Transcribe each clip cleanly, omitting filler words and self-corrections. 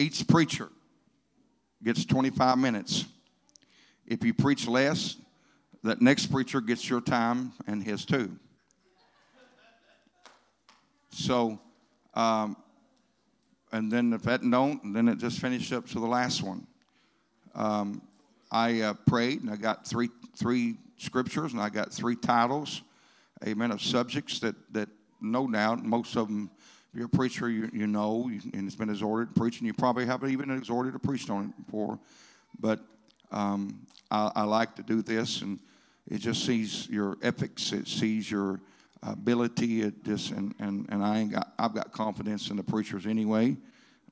Each preacher gets 25 minutes. If you preach less, that next preacher gets your time and his too. So, and then if that don't, then it just finished up to the last one. I prayed, and I got three scriptures, and I got three titles, amen, of subjects that no doubt most of them, if you're a preacher, you know, and it's been exhorted preaching. You probably haven't even exhorted or preached on it before, but I like to do this, and it just sees your ethics, it sees your ability at this, and I've got confidence in the preachers anyway,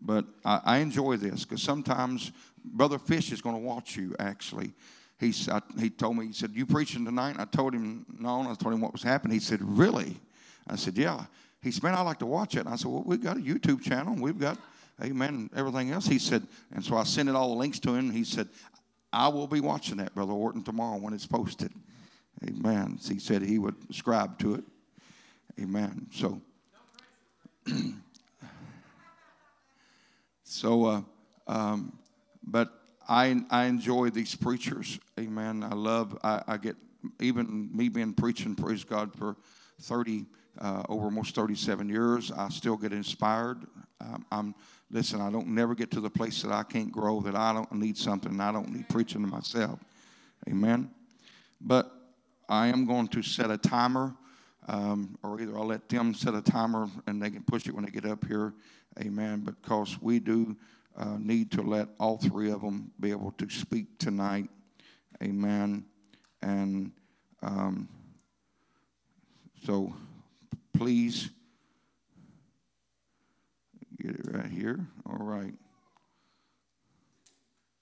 but I enjoy this because sometimes Brother Fish is going to watch you. Actually, he told me, he said, "You preaching tonight?" I told him no, and I told him what was happening. He said, "Really?" I said, "Yeah." He said, "Man, I like to watch it." And I said, "Well, we've got a YouTube channel, and we've got, amen, everything else." He said, and so I sent all the links to him. He said, "I will be watching that, Brother Orton, tomorrow when it's posted." Amen. He said he would subscribe to it. Amen. So, but I enjoy these preachers. Amen. I get, even me being preaching, praise God, for over almost 37 years, I still get inspired. Listen, I don't never get to the place that I can't grow, that I don't need something, I don't need preaching to myself. Amen. But I am going to set a timer, or either I'll let them set a timer and they can push it when they get up here. Amen. Because we do need to let all three of them be able to speak tonight. Amen. And so please get it right here. All right.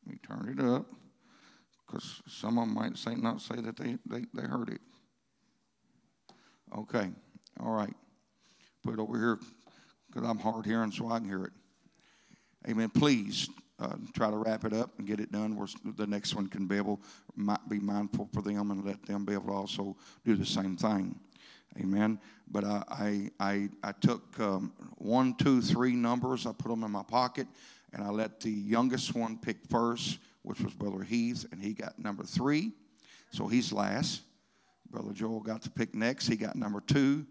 Let me turn it up, because some of them might not say that they heard it. Okay. All right. Put it over here, because I'm hard hearing, so I can hear it. Amen. Please try to wrap it up and get it done where the next one can be able, might be mindful for them, and let them be able to also do the same thing. Amen. But I took 1, 2, 3 numbers. I put them in my pocket, and I let the youngest one pick first, which was Brother Heath, and he got number 3, so he's last. Brother Joel got to pick next. He got number 2.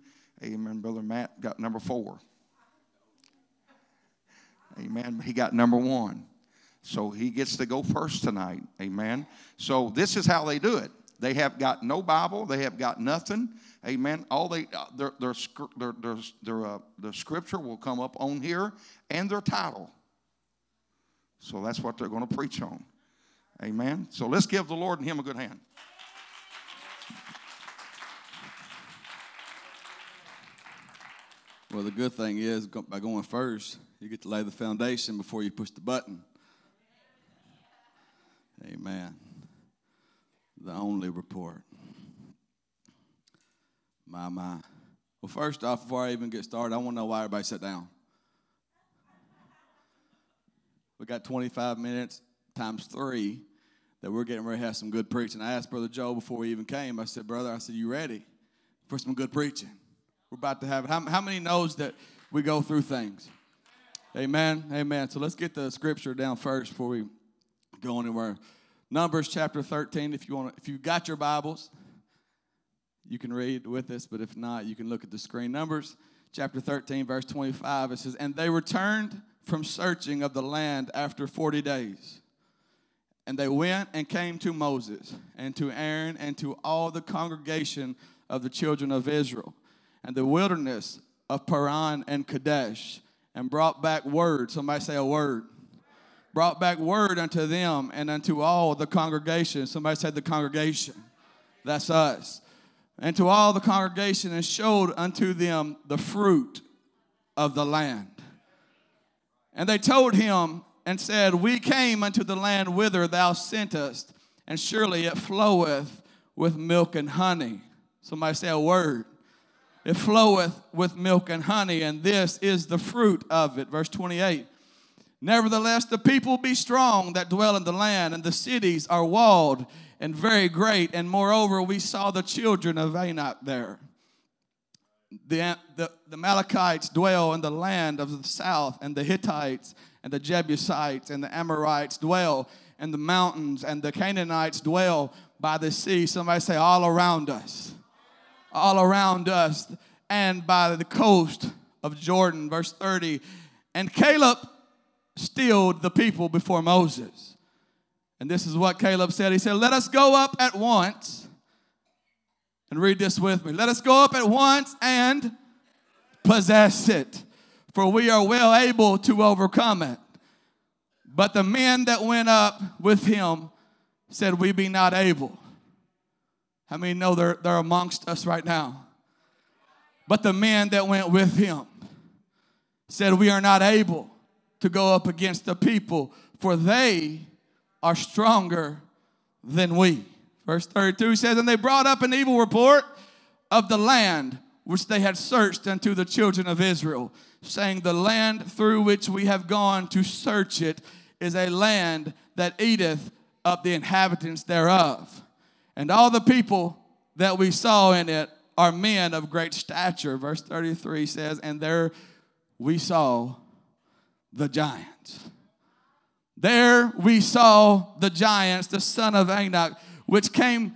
Amen. Brother Matt got number 4. Amen. He got number 1. So he gets to go first tonight. Amen. So this is how they do it. They have got no Bible. They have got nothing. Amen. All their scripture will come up on here, and their title. So that's what they're going to preach on. Amen. So let's give the Lord and him a good hand. Well, the good thing is, by going first, you get to lay the foundation before you push the button. Amen. The only report. My. Well, first off, before I even get started, I want to know why everybody sat down. We got 25 minutes times 3 that we're getting ready to have some good preaching. I asked Brother Joe before he even came. I said, "Brother, you ready for some good preaching? We're about to have it." How many knows that we go through things? Amen. Amen. So let's get the scripture down first before we go anywhere. Numbers chapter 13. If you've got your Bibles, you can read with us, but if not, you can look at the screen. Numbers chapter 13, verse 25. It says, "And they returned from searching of the land after 40 days. And they went and came to Moses and to Aaron and to all the congregation of the children of Israel and the wilderness of Paran and Kadesh, and brought back word." Somebody say a word. "Brought back word unto them and unto all the congregation." Somebody said the congregation. That's us. "And to all the congregation, and showed unto them the fruit of the land. And they told him and said, We came unto the land whither thou sentest, and surely it floweth with milk and honey." Somebody say a word. It floweth with milk and honey, and this is the fruit of it. Verse 28. "Nevertheless, the people be strong that dwell in the land, and the cities are walled and very great. And moreover, we saw the children of Anak there. The Amalekites dwell in the land of the south, and the Hittites, and the Jebusites and the Amorites dwell in the mountains, and the Canaanites dwell by the sea. Somebody say, all around us. All around us, and by the coast of Jordan. Verse 30, and Caleb stilled the people before Moses. And this is what Caleb said. He said, let us go up at once. And read this with me. Let us go up at once and possess it, for we are well able to overcome it. But the men that went up with him said, we be not able. How many know they're amongst us right now? But the men that went with him said, we are not able to go up against the people, for they are stronger than we. Verse 32 says, and they brought up an evil report of the land which they had searched unto the children of Israel, saying, the land through which we have gone to search it is a land that eateth up the inhabitants thereof. And all the people that we saw in it are men of great stature. Verse 33 says, and there we saw the giants. There we saw the giants, the son of Anak, which come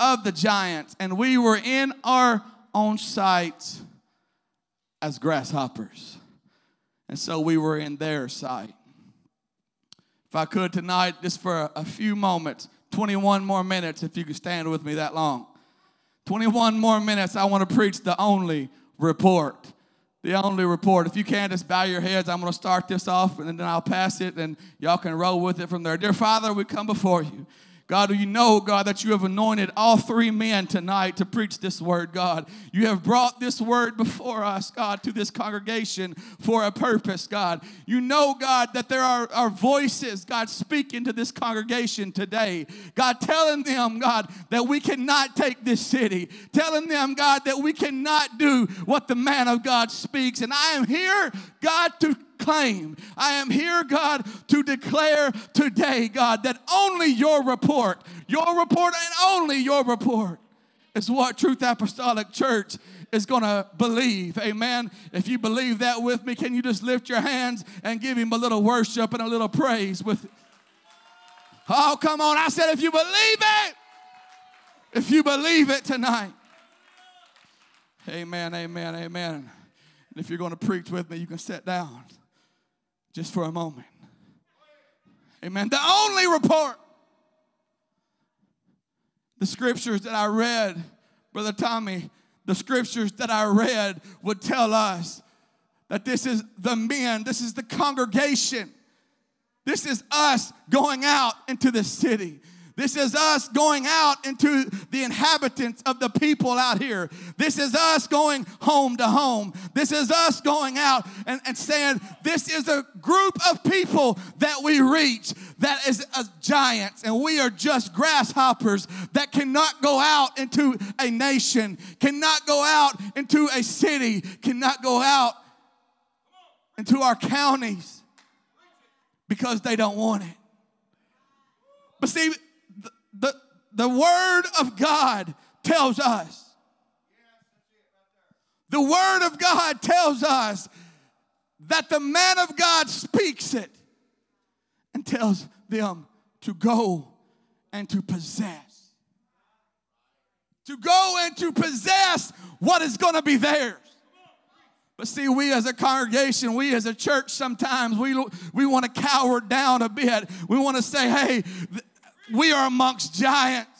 of the giants. And we were in our own sight as grasshoppers. And so we were in their sight. If I could tonight, just for a few moments, 21 more minutes, if you could stand with me that long. 21 more minutes, I want to preach the only report. The only report. If you can, just bow your heads. I'm going to start this off, and then I'll pass it, and y'all can roll with it from there. Dear Father, we come before you. God, you know, God, that you have anointed all three men tonight to preach this word, God. You have brought this word before us, God, to this congregation for a purpose, God. You know, God, that there are voices, God, speaking to this congregation today. God, telling them, God, that we cannot take this city. Telling them, God, that we cannot do what the man of God speaks. And I am here, God, to claim. I am here, God, to declare today, God, that only your report and only your report is what Truth Apostolic Church is going to believe. Amen. If you believe that with me, can you just lift your hands and give him a little worship and a little praise with it? Oh, come on. I said, if you believe it, tonight. Amen, amen, amen. And if you're going to preach with me, you can sit down. Just for a moment. Amen. The only report. The scriptures that I read, Brother Tommy, the scriptures that I read would tell us that this is the men, this is the congregation. This is us going out into the city. This is us going out into the inhabitants of the people out here. This is us going home to home. This is us going out and saying, this is a group of people that we reach that is giants, and we are just grasshoppers that cannot go out into a nation, cannot go out into a city, cannot go out into our counties because they don't want it. But see, the Word of God tells us. The Word of God tells us that the man of God speaks it and tells them to go and to possess. To go and to possess what is going to be theirs. But see, we as a congregation, we as a church, sometimes we want to cower down a bit. We want to say, hey, we are amongst giants.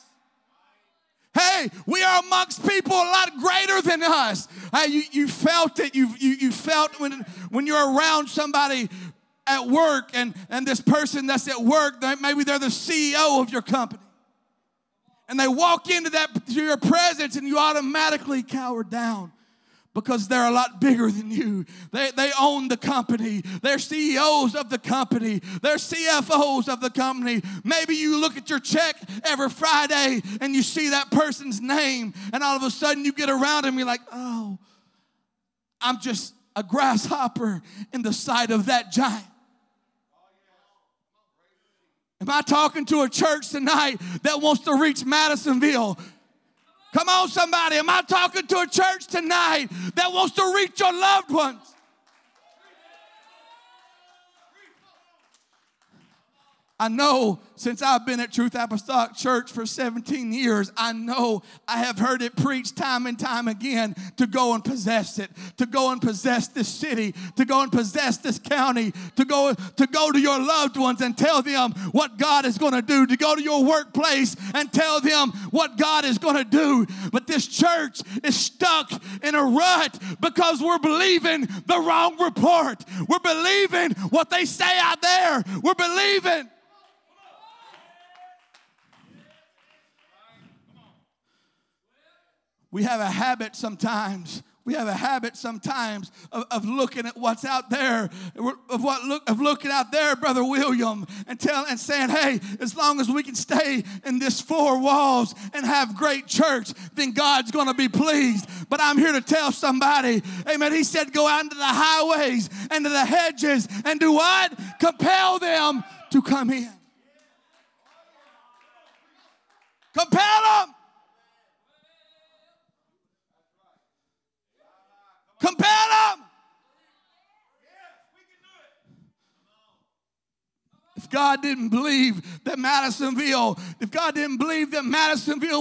Hey, we are amongst people a lot greater than us. Hey, you felt it. You felt when you're around somebody at work, and this person that's at work, maybe they're the CEO of your company. And they walk into your presence, and you automatically cower down. Because they're a lot bigger than you. They own the company. They're CEOs of the company. They're CFOs of the company. Maybe you look at your check every Friday and you see that person's name, and all of a sudden you get around him, you're like, oh, I'm just a grasshopper in the sight of that giant. Am I talking to a church tonight that wants to reach Madisonville? Come on, somebody. Am I talking to a church tonight that wants to reach your loved ones? I know since I've been at Truth Apostolic Church for 17 years, I know I have heard it preached time and time again to go and possess it, to go and possess this city, to go and possess this county, to go to your loved ones and tell them what God is going to do, to go to your workplace and tell them what God is going to do. But this church is stuck in a rut because we're believing the wrong report. We're believing what they say out there. We're believing. We have a habit sometimes. Of looking at what's out there, of looking out there, Brother William, and saying, hey, as long as we can stay in this four walls and have great church, then God's going to be pleased. But I'm here to tell somebody, amen, he said go out into the highways and to the hedges and do what? Compel them to come in. Compel them. Compel them. If God didn't believe that Madisonville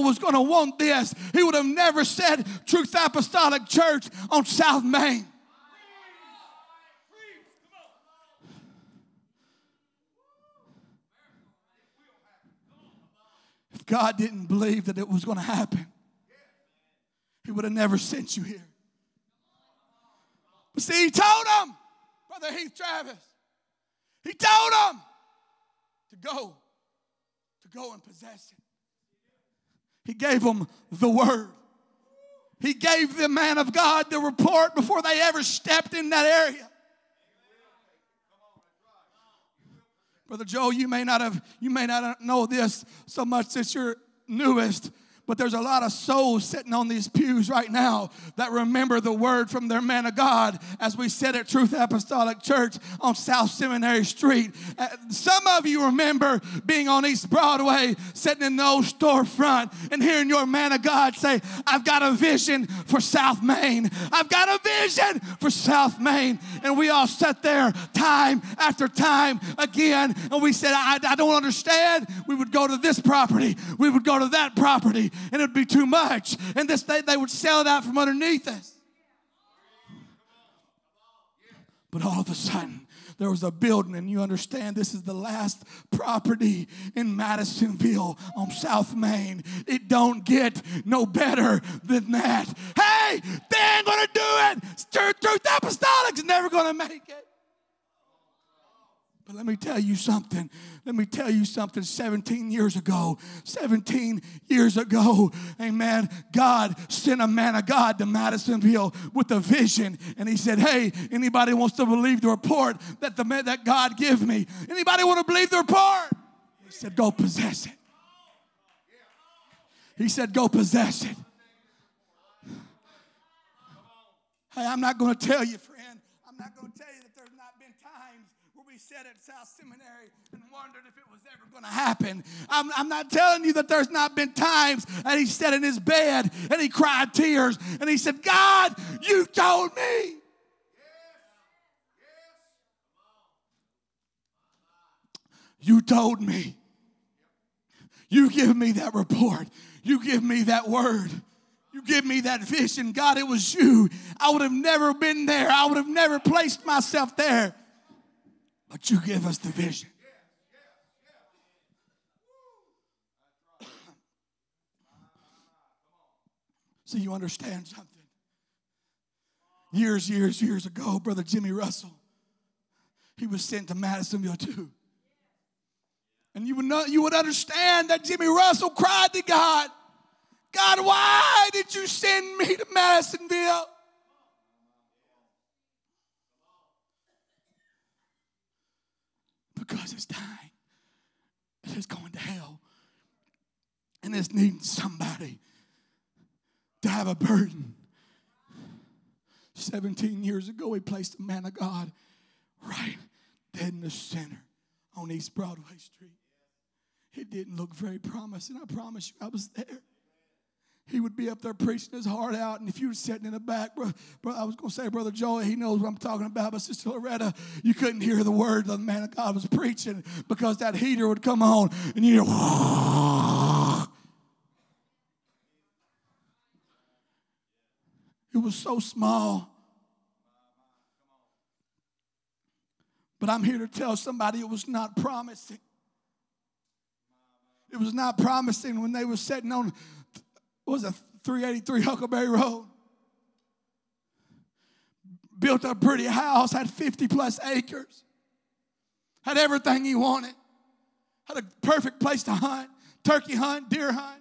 was going to want this, he would have never said Truth Apostolic Church on South Main. If God didn't believe that it was going to happen, he would have never sent you here. See, he told them, Brother Heath Travis, he told them to go and possess it. He gave them the word. He gave the man of God the report before they ever stepped in that area. Brother Joe, you may not know this so much since you're newest. But there's a lot of souls sitting on these pews right now that remember the word from their man of God as we said at Truth Apostolic Church on South Seminary Street. Some of you remember being on East Broadway, sitting in the old storefront and hearing your man of God say, I've got a vision for South Main. I've got a vision for South Main. And we all sat there time after time again. And we said, I don't understand. We would go to this property. We would go to that property. And it would be too much. And this day they would sell it out from underneath us. But all of a sudden, there was a building, and you understand this is the last property in Madisonville on South Main. It don't get no better than that. Hey, they ain't going to do it. Truth Apostolic's never going to make it. But let me tell you something. 17 years ago, amen, God sent a man of God to Madisonville with a vision. And he said, hey, anybody wants to believe the report that God give me? Anybody want to believe the report? He said, go possess it. He said, go possess it. Hey, I'm not going to tell you, friend. I'm not going to tell you that there's not been times said at South Seminary and wondered if it was ever going to happen. I'm not telling you that there's not been times that he sat in his bed and he cried tears and he said, God, you told me. Yes. Yes. You told me. You give me that report. You give me that word. You give me that vision. God, it was you. I would have never been there. I would have never placed myself there. But you give us the vision. So you understand something. Years ago, Brother Jimmy Russell, he was sent to Madisonville too. And you would understand that Jimmy Russell cried to God, God, why did you send me to Madisonville? Because it's dying. It is going to hell. And it's needing somebody to have a burden. 17 years ago, we placed a man of God right dead in the center on East Broadway Street. It didn't look very promising. I promise you, I was there. He would be up there preaching his heart out. And if you were sitting in the back, I was going to say Brother Joel, he knows what I'm talking about. But Sister Loretta, you couldn't hear the word the man of God was preaching because that heater would come on. And you know, it was so small. But I'm here to tell somebody it was not promising. It was not promising when they were sitting on... What was it, 383 Huckleberry Road? Built a pretty house, had 50 plus acres, had everything he wanted, had a perfect place to hunt, turkey hunt, deer hunt.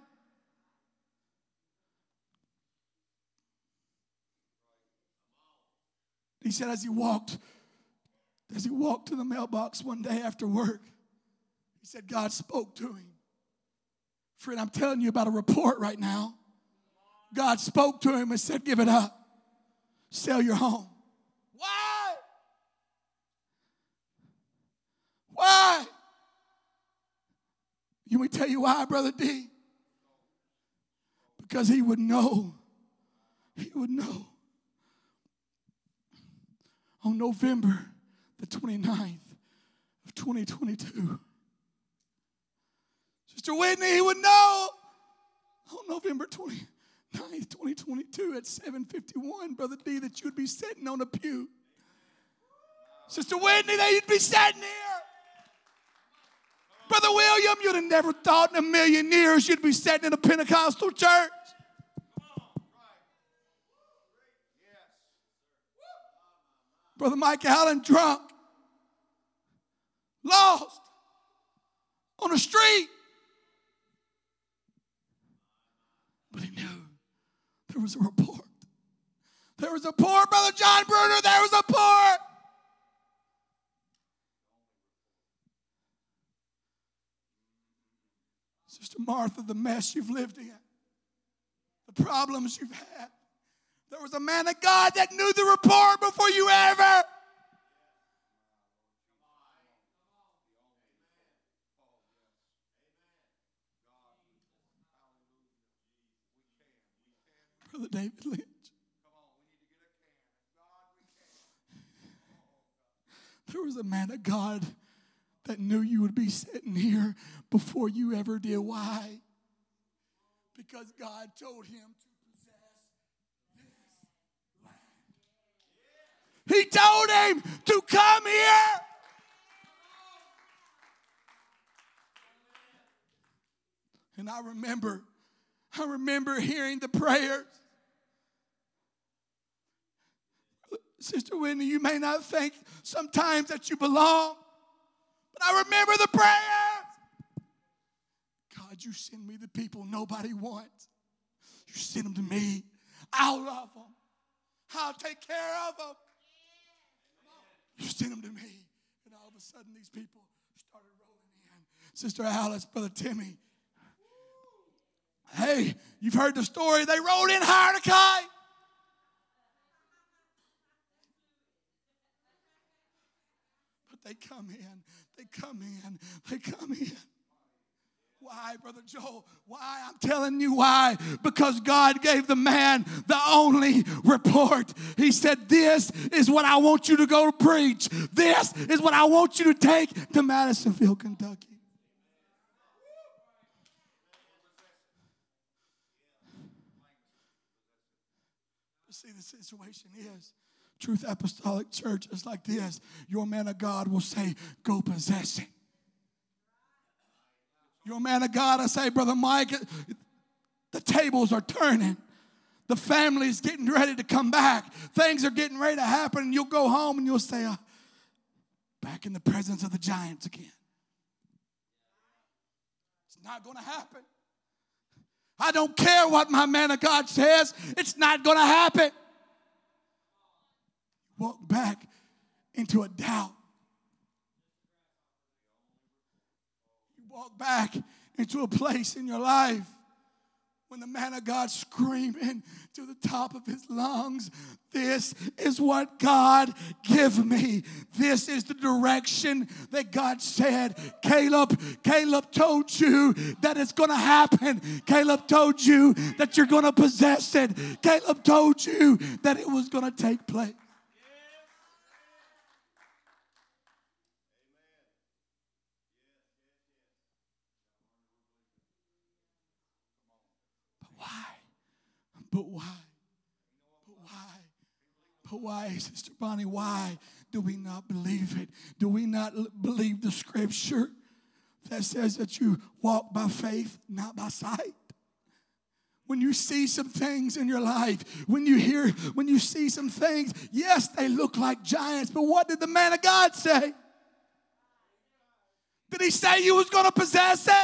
He said as he walked to the mailbox one day after work, he said God spoke to him. Friend, I'm telling you about a report right now. God spoke to him and said, give it up. Sell your home. Why? Why? You want me to tell you why, Brother D? Because he would know. He would know. On November the 29th of 2022, Sister Whitney, he would know on November 29th, 2022 at 7:51, Brother D, that you'd be sitting on a pew. Sister Whitney, that you'd be sitting here. Brother William, you'd have never thought in a million years you'd be sitting in a Pentecostal church. Brother Mike Allen, drunk, lost, on the street. But he knew there was a report. There was a report, Brother John Bruner. There was a report. Sister Martha, the mess you've lived in, the problems you've had. There was a man of God that knew the report before you ever. Brother David Lynch. There was a man of God that knew you would be sitting here before you ever did. Why? Because God told him to possess this land. He told him to come here. And I remember hearing the prayers. Sister Whitney, you may not think sometimes that you belong, but I remember the prayers. God, you send me the people nobody wants. You send them to me. I'll love them. I'll take care of them. You send them to me. And all of a sudden, these people started rolling in. Sister Alice, Brother Timmy. Hey, you've heard the story. They rolled in, hired a guy. But they come in. They come in. They come in. Why, Brother Joel? Why? I'm telling you why. Because God gave the man the only report. He said, this is what I want you to go preach. This is what I want you to take to Madisonville, Kentucky. See, the situation is Truth Apostolic Church is like this. Your man of God will say, go possess it. Your man of God, I say, Brother Mike, the tables are turning. The family's getting ready to come back. Things are getting ready to happen. And you'll go home and you'll say, back in the presence of the giants again. It's not going to happen. I don't care what my man of God says. It's not going to happen. Walk back into a doubt. You walk back into a place in your life when the man of God screamed into the top of his lungs, this is what God give me. This is the direction that God said. Caleb told you that it's going to happen. Caleb told you that you're going to possess it. Caleb told you that it was going to take place. But why, Sister Bonnie, why do we not believe it? Do we not believe the scripture that says that you walk by faith, not by sight? When you see some things in your life, when you see some things, yes, they look like giants, but what did the man of God say? Did he say you was going to possess it?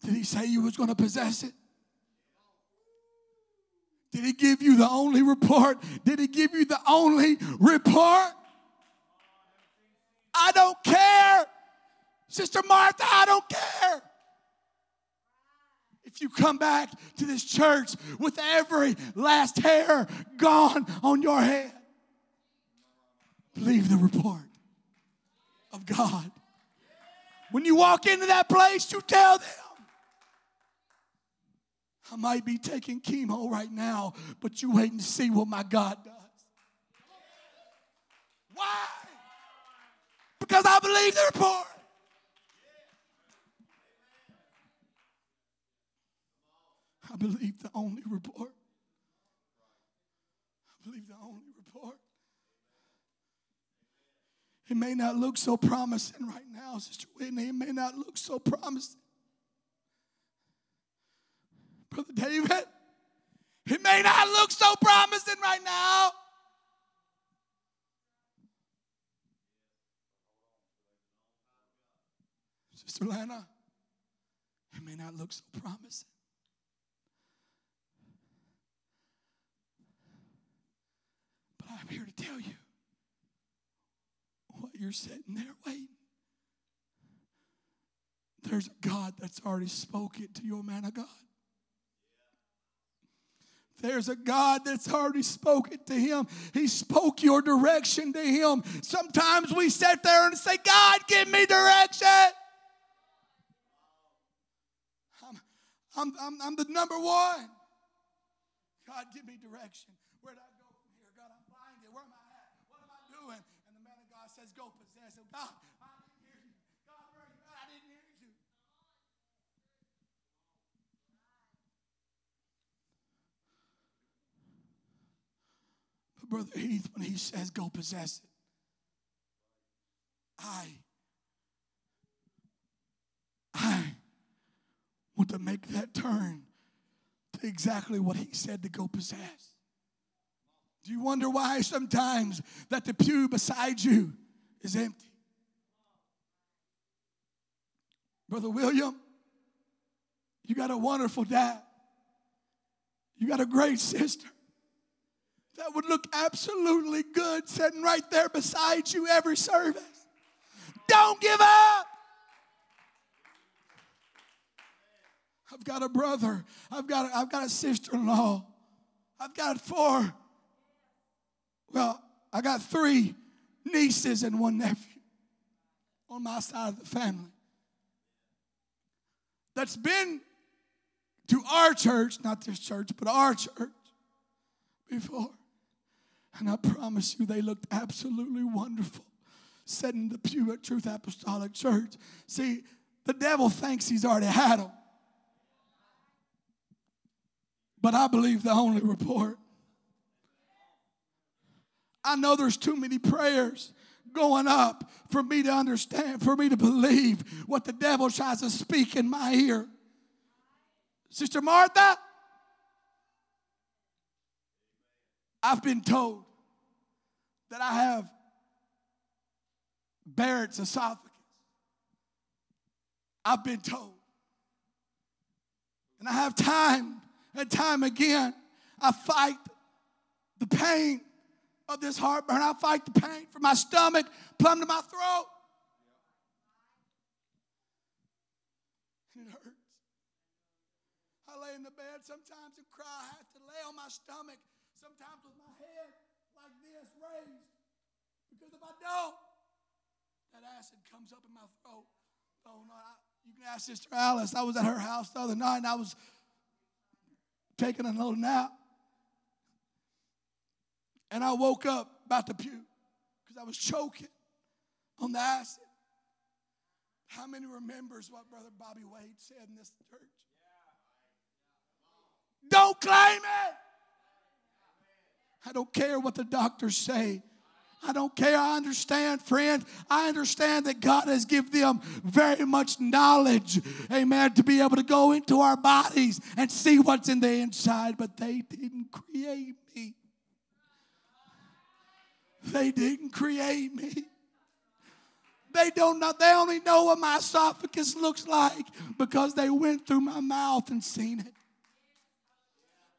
Did he say you was going to possess it? Did he give you the only report? Did he give you the only report? I don't care. Sister Martha, I don't care. If you come back to this church with every last hair gone on your head, believe the report of God. When you walk into that place, you tell them, I might be taking chemo right now, but you wait and see what my God does. Why? Because I believe the report. I believe the only report. I believe the only report. It may not look so promising right now, Sister Whitney. It may not look so promising. Brother David, it may not look so promising right now. Sister Lana, it may not look so promising. But I'm here to tell you, while you're sitting there waiting, there's a God that's already spoken to your man of God. There's a God that's already spoken to him. He spoke your direction to him. Sometimes we sit there and say, God, give me direction. I'm the number one. God, give me direction. Where did I go from here? God, I'm blinded. Where am I at? What am I doing? And the man of God says, go possess him. God, I didn't hear you. God, where are you? God, I didn't hear you. Brother Heath, when he says, go possess it, I want to make that turn to exactly what he said to go possess. Do you wonder why sometimes that the pew beside you is empty? Brother William, you got a wonderful dad. You got a great sister. That would look absolutely good sitting right there beside you every service. Don't give up. I've got a brother. I've got a sister-in-law. I've got four. Well, I got three nieces and one nephew on my side of the family. That's been to our church, not this church, but our church before. And I promise you, they looked absolutely wonderful sitting in the pew at Truth Apostolic Church. See, the devil thinks he's already had them. But I believe the only report. I know there's too many prayers going up for me to understand, for me to believe what the devil tries to speak in my ear. Sister Martha, I've been told that I have Barrett's esophagus. I've been told. And I have time and time again, I fight the pain of this heartburn. I fight the pain from my stomach, plumb to my throat. And it hurts. I lay in the bed sometimes and cry. I have to lay on my stomach, sometimes with my head like this raised. Because if I don't, that acid comes up in my throat. Oh, no, you can ask Sister Alice. I was at her house the other night, and I was taking a little nap. And I woke up about to puke because I was choking on the acid. How many remembers what Brother Bobby Wade said in this church? Don't claim it. I don't care what the doctors say. I don't care. I understand, friends. I understand that God has given them very much knowledge, amen, to be able to go into our bodies and see what's in the inside. But they didn't create me. They didn't create me. They don't know. They only know what my esophagus looks like because they went through my mouth and seen it.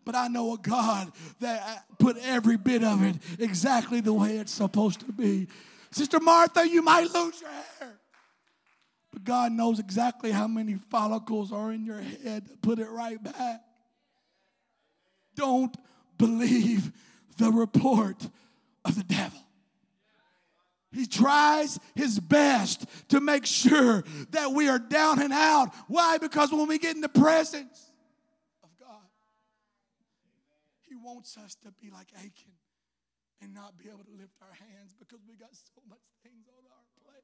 But I know a God that put every bit of it exactly the way it's supposed to be. Sister Martha, you might lose your hair. But God knows exactly how many follicles are in your head to put it right back. Don't believe the report of the devil. He tries his best to make sure that we are down and out. Why? Because when we get in the presence, wants us to be like Achan and not be able to lift our hands because we got so much things on our plate.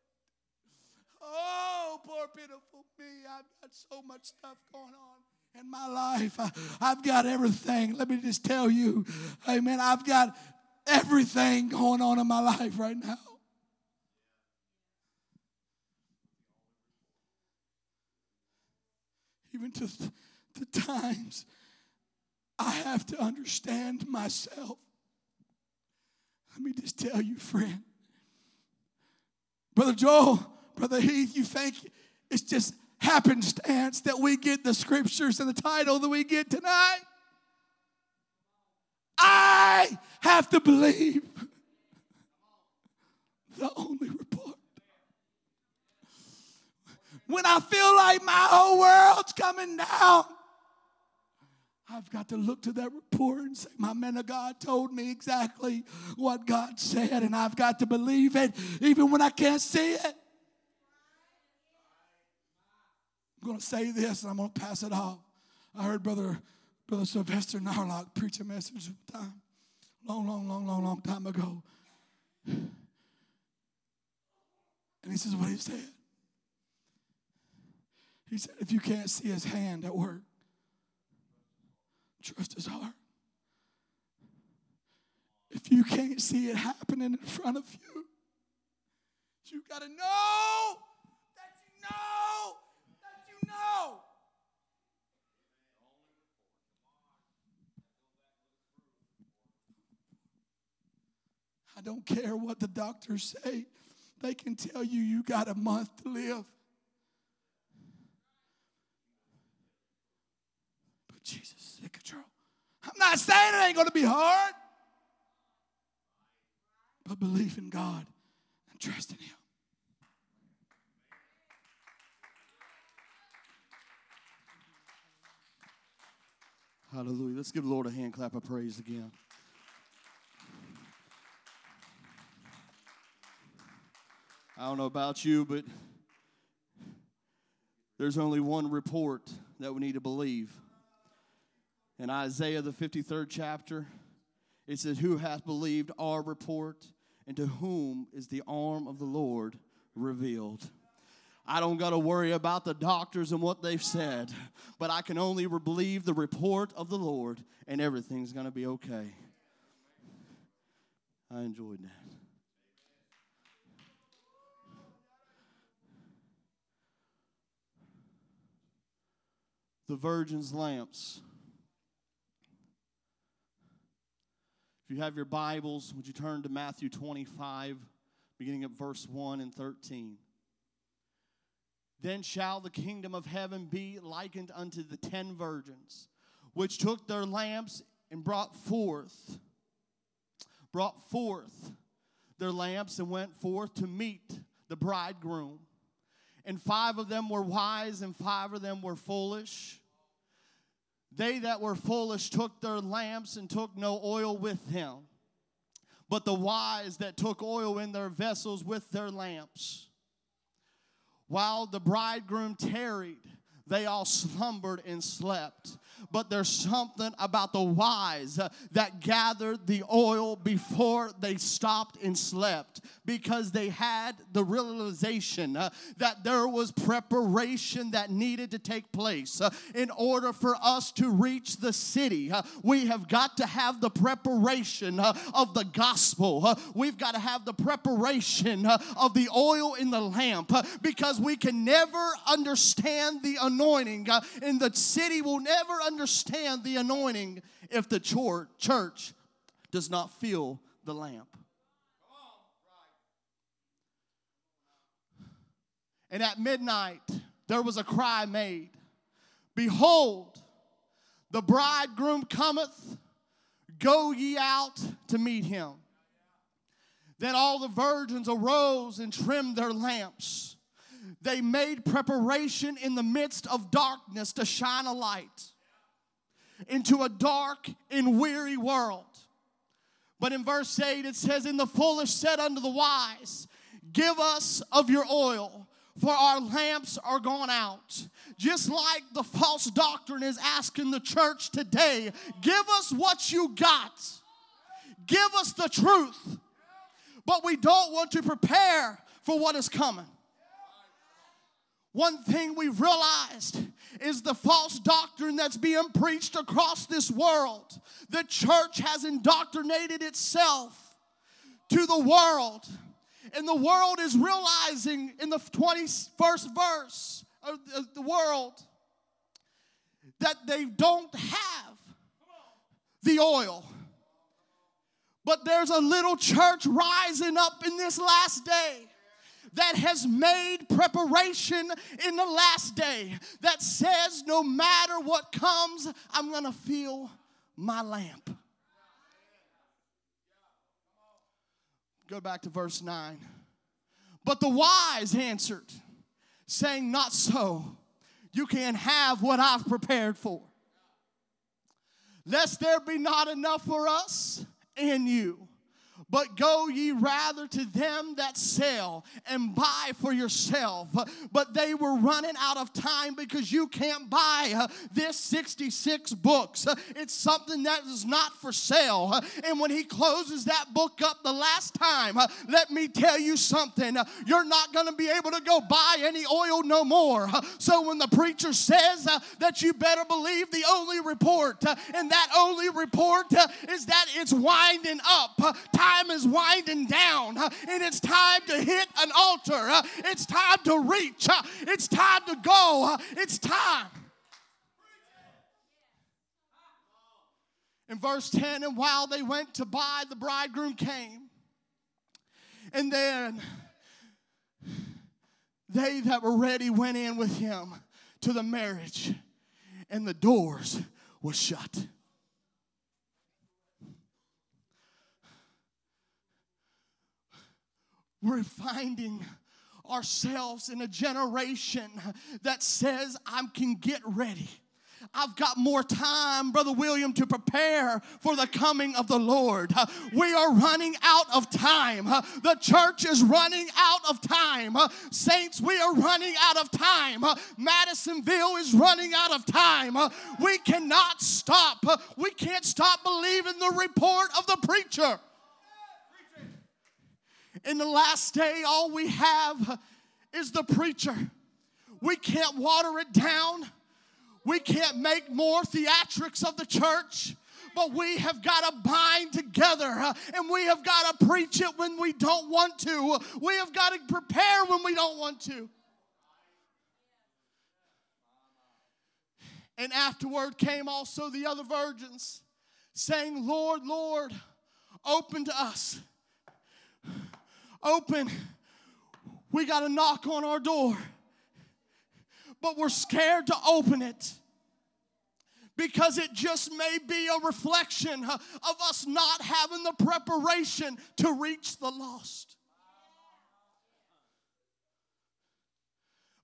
Oh, poor pitiful me. I've got so much stuff going on in my life. I've got everything. Let me just tell you, amen, I've got everything going on in my life right now. Even to the times I have to understand myself. Let me just tell you, friend. Brother Joel, Brother Heath, you think it's just happenstance that we get the scriptures and the title that we get tonight? I have to believe the only report. When I feel like my whole world's coming down, I've got to look to that report and say, my man of God told me exactly what God said, and I've got to believe it even when I can't see it. I'm going to say this, and I'm going to pass it off. I heard Brother Sylvester Narlock preach a message one time, long time ago. And this is what he said. He said, if you can't see his hand at work, trust his heart. If you can't see it happening in front of you, you got to know that you know that you know. I don't care what the doctors say. They can tell you you got a month to live. But Jesus is in control. I'm not saying it ain't going to be hard, but believe in God and trust in Him. Hallelujah. Let's give the Lord a hand clap of praise again. I don't know about you, but there's only one report that we need to believe. In Isaiah, the 53rd chapter, it says, who hath believed our report, and to whom is the arm of the Lord revealed? I don't got to worry about the doctors and what they've said, but I can only believe the report of the Lord, and everything's going to be okay. I enjoyed that. The virgin's lamps. If you have your Bibles, would you turn to Matthew 25, beginning at verse 1 and 13. Then shall the kingdom of heaven be likened unto the 10 virgins, which took their lamps and brought forth, brought forth their lamps and went forth to meet the bridegroom. And five of them were wise and five of them were foolish. They that were foolish took their lamps and took no oil with them. But the wise that took oil in their vessels with their lamps. While the bridegroom tarried, they all slumbered and slept. But there's something about the wise that gathered the oil before they stopped and slept, because they had the realization that there was preparation that needed to take place. In order for us to reach the city, we have got to have the preparation of the gospel. We've got to have the preparation of the oil in the lamp, because we can never understand the anointing, and the city will never understand the anointing if the church does not feel the lamp. And at midnight there was a cry made, "Behold, the bridegroom cometh, go ye out to meet him." Then all the virgins arose and trimmed their lamps. They made preparation in the midst of darkness to shine a light into a dark and weary world. But in verse 8 it says, "And the foolish said unto the wise, Give us of your oil, for our lamps are gone out." Just like the false doctrine is asking the church today, give us what you got. Give us the truth. But we don't want to prepare for what is coming. One thing we've realized is the false doctrine that's being preached across this world. The church has indoctrinated itself to the world. And the world is realizing in the 21st verse of the world that they don't have the oil. But there's a little church rising up in this last day that has made preparation in the last day, that says, no matter what comes, I'm going to feel my lamp. Go back to verse 9. "But the wise answered, saying, Not so. You can't have what I've prepared for. Lest there be not enough for us and you. But go ye rather to them that sell and buy for yourself." But they were running out of time, because you can't buy this 66 books. It's something that is not for sale. And when he closes that book up the last time, let me tell you something. You're not going to be able to go buy any oil no more. So when the preacher says that, you better believe the only report. And that only report is that it's winding up. Time is winding down, and it's time to hit an altar. It's time to reach. It's time to go. It's time. In verse 10, "And while they went to buy, the bridegroom came. And then they that were ready went in with him to the marriage, and the doors were shut." We're finding ourselves in a generation that says, I can get ready. I've got more time, Brother William, to prepare for the coming of the Lord. We are running out of time. The church is running out of time. Saints, we are running out of time. Madisonville is running out of time. We cannot stop. We can't stop believing the report of the preacher. In the last day, all we have is the preacher. We can't water it down. We can't make more theatrics of the church. But we have got to bind together, and we have got to preach it when we don't want to. We have got to prepare when we don't want to. "And afterward came also the other virgins, saying, Lord, Lord, open to us. Open. We got a knock on our door, but we're scared to open it because it just may be a reflection of us not having the preparation to reach the lost.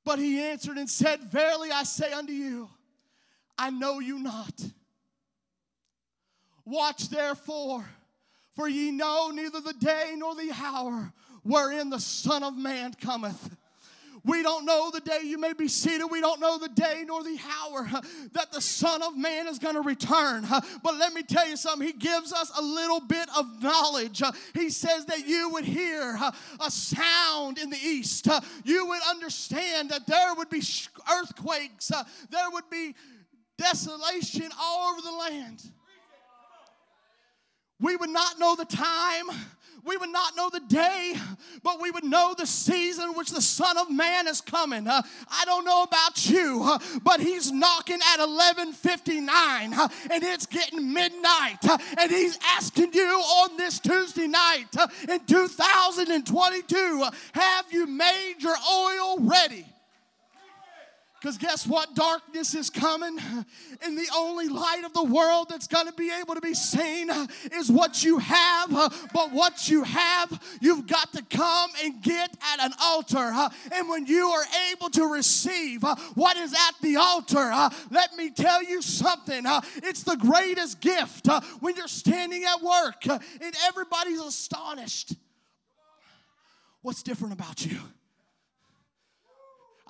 But he answered and said, Verily I say unto you, I know you not. Watch therefore, for ye know neither the day nor the hour wherein the Son of Man cometh. We don't know the day. You may be seated. We don't know the day nor the hour that the Son of Man is going to return. But let me tell you something. He gives us a little bit of knowledge. He says that you would hear a sound in the east. You would understand that there would be earthquakes. There would be desolation all over the land. We would not know the time. We would not know the day, but we would know the season which the Son of Man is coming. I don't know about you, but he's knocking at 11:59, and it's getting midnight, and he's asking you on this Tuesday night in 2022, have you made your oil ready? Because guess what? Darkness is coming, and the only light of the world that's going to be able to be seen is what you have. But what you have, you've got to come and get at an altar. And when you are able to receive what is at the altar, let me tell you something. It's the greatest gift when you're standing at work and everybody's astonished. What's different about you?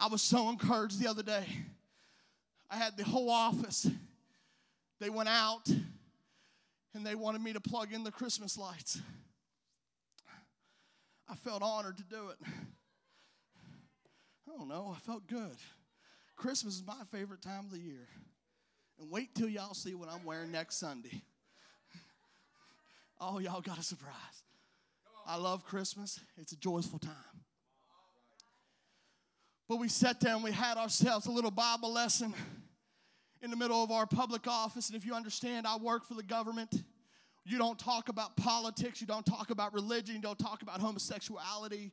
I was so encouraged the other day. I had the whole office. They went out and they wanted me to plug in the Christmas lights. I felt honored to do it. I don't know, I felt good. Christmas is my favorite time of the year. And wait till y'all see what I'm wearing next Sunday. Oh, y'all got a surprise. I love Christmas. It's a joyful time. But we sat there and we had ourselves a little Bible lesson in the middle of our public office. And if you understand, I work for the government. You don't talk about politics. You don't talk about religion. You don't talk about homosexuality.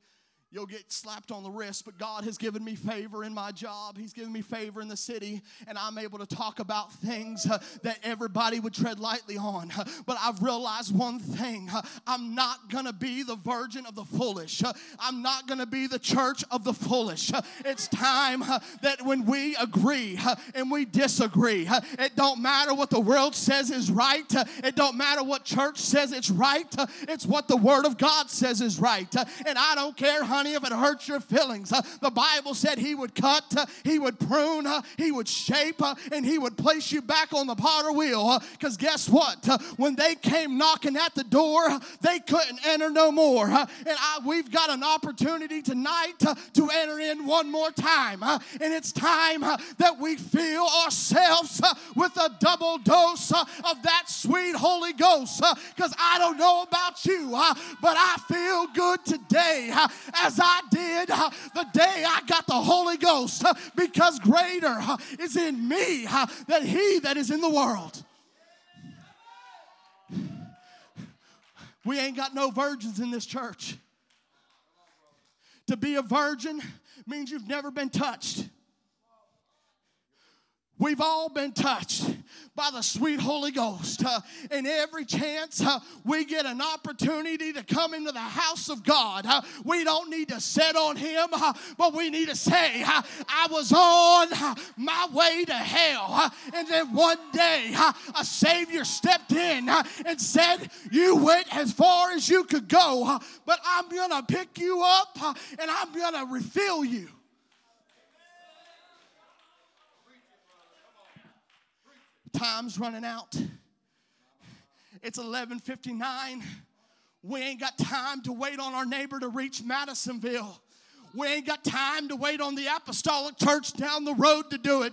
You'll get slapped on the wrist. But God has given me favor in my job. He's given me favor in the city. And I'm able to talk about things that everybody would tread lightly on. But I've realized one thing. I'm not going to be the virgin of the foolish. I'm not going to be the church of the foolish. It's time that when we agree and we disagree, it don't matter what the world says is right. It don't matter what church says it's right. It's what the Word of God says is right. And I don't care, honey, if it hurts your feelings. The Bible said he would cut, he would prune, he would shape, and he would place you back on the potter wheel. Because guess what? When they came knocking at the door, they couldn't enter no more. We've got an opportunity tonight to enter in one more time. And it's time that we fill ourselves with a double dose of that sweet Holy Ghost. Because I don't know about you, but I feel good today as I did the day I got the Holy Ghost, because greater is in me than he that is in the world. We ain't got no virgins in this church. To be a virgin means you've never been touched. We've all been touched by the sweet Holy Ghost. And every chance we get an opportunity to come into the house of God, we don't need to sit on him, but we need to say, I was on my way to hell. And then one day, a Savior stepped in and said, you went as far as you could go, but I'm going to pick you up and I'm going to refill you. Time's running out. It's 11:59. We ain't got time to wait on our neighbor to reach Madisonville. We ain't got time to wait on the Apostolic Church down the road to do it.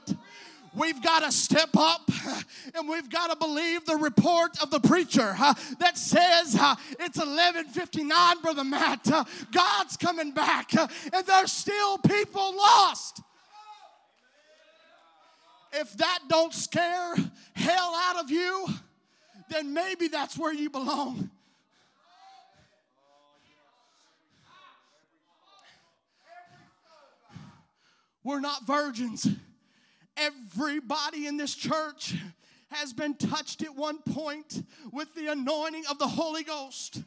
We've got to step up and we've got to believe the report of the preacher that says it's 11:59, Brother Matt. God's coming back and there's still people lost. If that don't scare hell out of you, then maybe that's where you belong. We're not virgins. Everybody in this church has been touched at one point with the anointing of the Holy Ghost.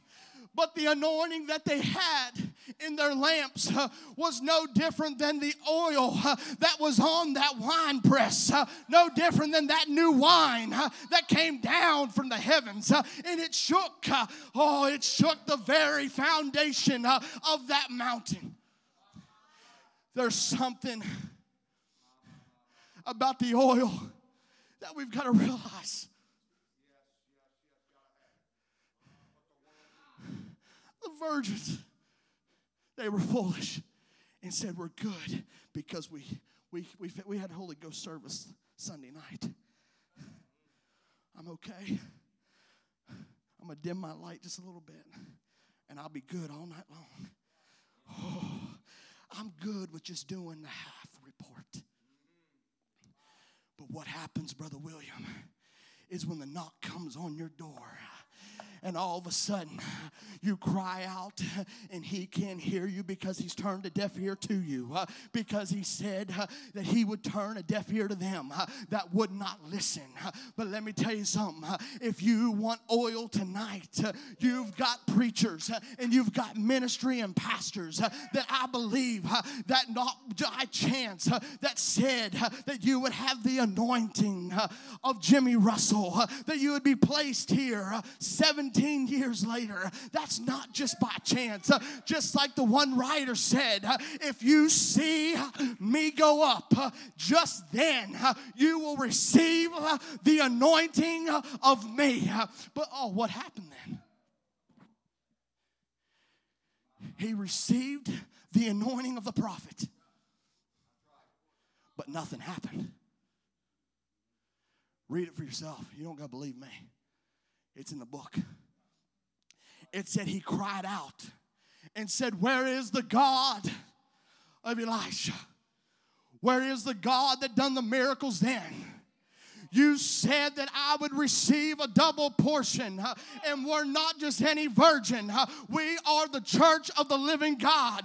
But the anointing that they had in their lamps was no different than the oil that was on that wine press, no different than that new wine that came down from the heavens. And it shook, it shook the very foundation of that mountain. There's something about the oil that we've got to realize. The virgins, they were foolish and said, we're good because we had Holy Ghost service Sunday night. I'm okay. I'm going to dim my light just a little bit, and I'll be good all night long. Oh, I'm good with just doing the half report. But what happens, Brother William, is when the knock comes on your door, and all of a sudden, you cry out, and he can't hear you because he's turned a deaf ear to you, because he said that he would turn a deaf ear to them that would not listen. But let me tell you something. If you want oil tonight, you've got preachers, and you've got ministry and pastors that I believe that not by chance that said that you would have the anointing of Jimmy Russell, that you would be placed here 17 years later. That's not just by chance. Just like the one writer said, if you see me go up, just then you will receive the anointing of me. But what happened then? He received the anointing of the prophet, but nothing happened. Read it for yourself. You don't gotta believe me. It's in the book. It said he cried out and said, where is the God of Elisha? Where is the God that done the miracles then? You said that I would receive a double portion, and we're not just any virgin. We are the church of the living God.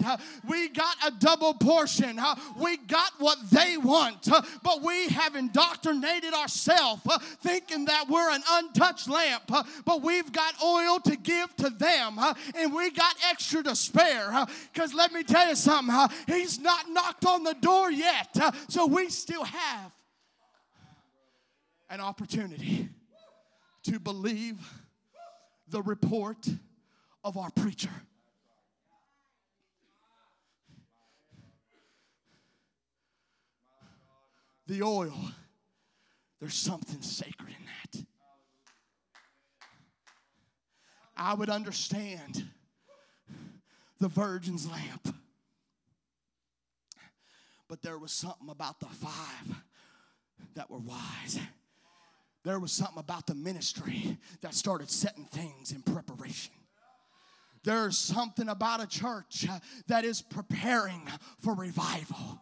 We got a double portion. We got what they want, but we have indoctrinated ourselves thinking that we're an untouched lamp, but we've got oil to give to them, and we got extra to spare, because let me tell you something, he's not knocked on the door yet, so we still have an opportunity to believe the report of our preacher. The oil, there's something sacred in that. I would understand the virgin's lamp, but there was something about the five that were wise. There was something about the ministry that started setting things in preparation. There's something about a church that is preparing for revival.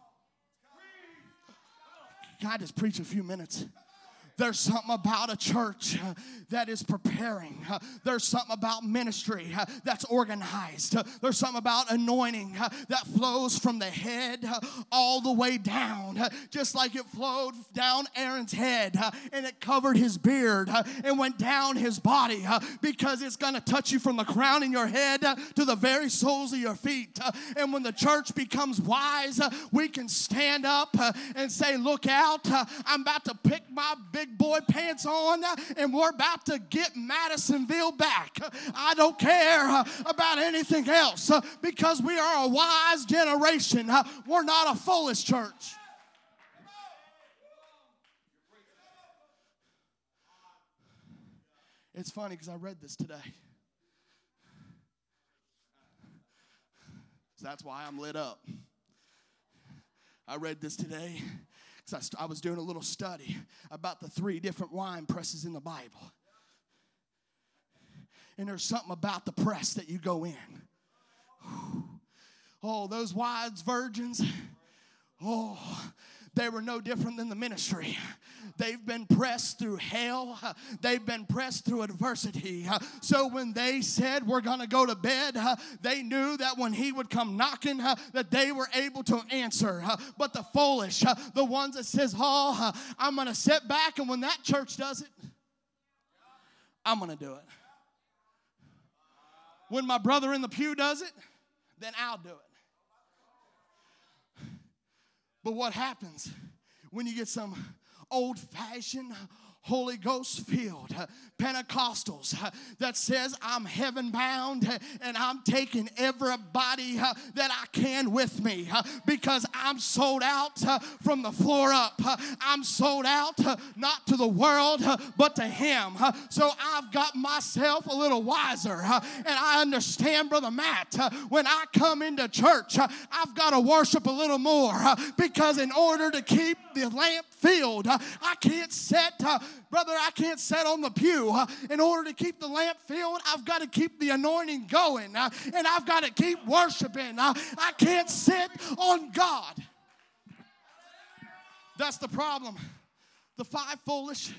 Can I just preach a few minutes? There's something about a church that is preparing. There's something about ministry that's organized. There's something about anointing that flows from the head all the way down, just like it flowed down Aaron's head and it covered his beard and went down his body, because it's going to touch you from the crown in your head to the very soles of your feet. And when the church becomes wise, we can stand up and say, look out, I'm about to pick my big boy pants on, and we're about to get Madisonville back. I don't care about anything else, because we are a wise generation. We're not a foolish church. It's funny because I read this today. So that's why I'm lit up. I read this today. So I was doing a little study about the three different wine presses in the Bible. And there's something about the press that you go in. Whew. Oh, those wise virgins. Oh, they were no different than the ministry. They've been pressed through hell. They've been pressed through adversity. So when they said, we're going to go to bed, they knew that when he would come knocking, that they were able to answer. But the foolish, the ones that says, I'm going to sit back, and when that church does it, I'm going to do it. When my brother in the pew does it, then I'll do it. But what happens when you get some old-fashioned Holy Ghost-filled Pentecostals that says I'm heaven-bound and I'm taking everybody that I can with me because I'm sold out from the floor up. I'm sold out not to the world but to Him. So I've got myself a little wiser and I understand, Brother Matt, when I come into church, I've got to worship a little more because in order to keep the lamp filled, I can't set... Brother, I can't sit on the pew. In order to keep the lamp filled, I've got to keep the anointing going, and I've got to keep worshiping. I can't sit on God. That's the problem. The five foolish,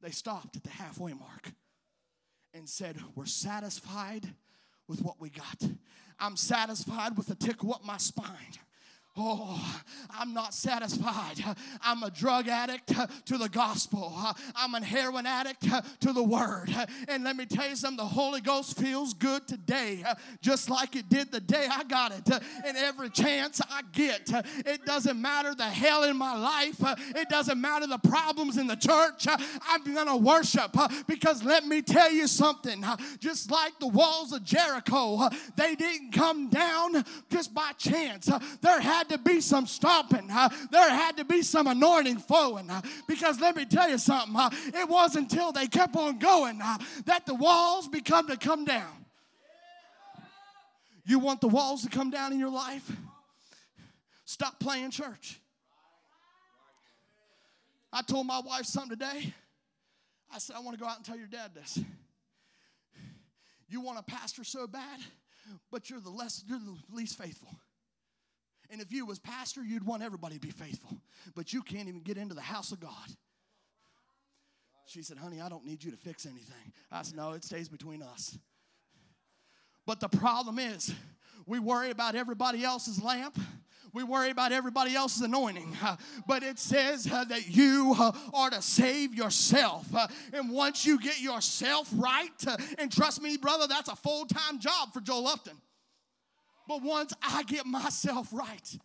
they stopped at the halfway mark and said, we're satisfied with what we got. I'm satisfied with the tickle up my spine. Oh, I'm not satisfied. I'm a drug addict to the gospel. I'm a heroin addict to the word. And let me tell you something, the Holy Ghost feels good today, just like it did the day I got it. And every chance I get, it doesn't matter the hell in my life. It doesn't matter the problems in the church. I'm going to worship because let me tell you something, just like the walls of Jericho, they didn't come down just by chance. There had to be some stomping. There had to be some anointing flowing. Because let me tell you something. It wasn't until they kept on going that the walls began to come down. You want the walls to come down in your life? Stop playing church. I told my wife something today. I said, I want to go out and tell your dad this. You want a pastor so bad, but you're the least faithful. And if you was pastor, you'd want everybody to be faithful. But you can't even get into the house of God. She said, honey, I don't need you to fix anything. I said, no, it stays between us. But the problem is, we worry about everybody else's lamp. We worry about everybody else's anointing, but it says that you are to save yourself. And once you get yourself right, and trust me, brother, that's a full-time job for Joel Upton. But once I get myself right,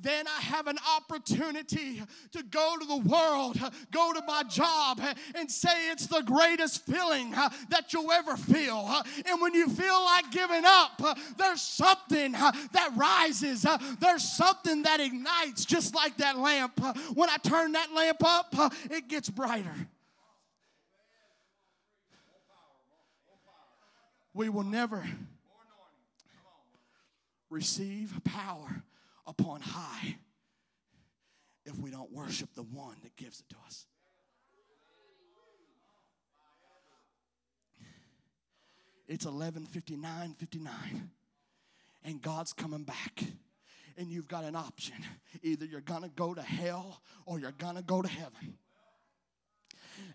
then I have an opportunity to go to the world, go to my job, and say it's the greatest feeling that you'll ever feel. And when you feel like giving up, there's something that rises. There's something that ignites, just like that lamp. When I turn that lamp up, it gets brighter. We will never receive power upon high if we don't worship the one that gives it to us. It's 11:59:59, and God's coming back. And you've got an option. Either you're going to go to hell or you're going to go to heaven.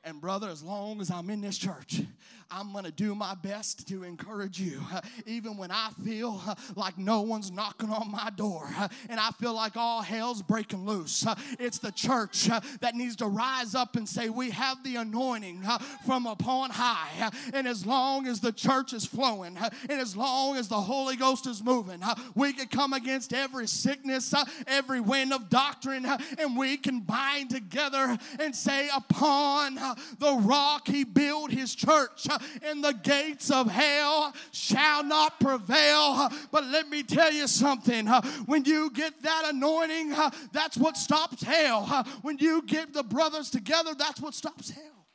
And brother, as long as I'm in this church, I'm going to do my best to encourage you. Even when I feel like no one's knocking on my door and I feel like all hell's breaking loose, it's the church that needs to rise up and say, we have the anointing from upon high. And as long as the church is flowing and as long as the Holy Ghost is moving, we can come against every sickness, every wind of doctrine, and we can bind together and say, upon the rock he built his church, and the gates of hell shall not prevail. But let me tell you something, when you get that anointing, that's what stops hell. When you get the brothers together, that's what stops hell.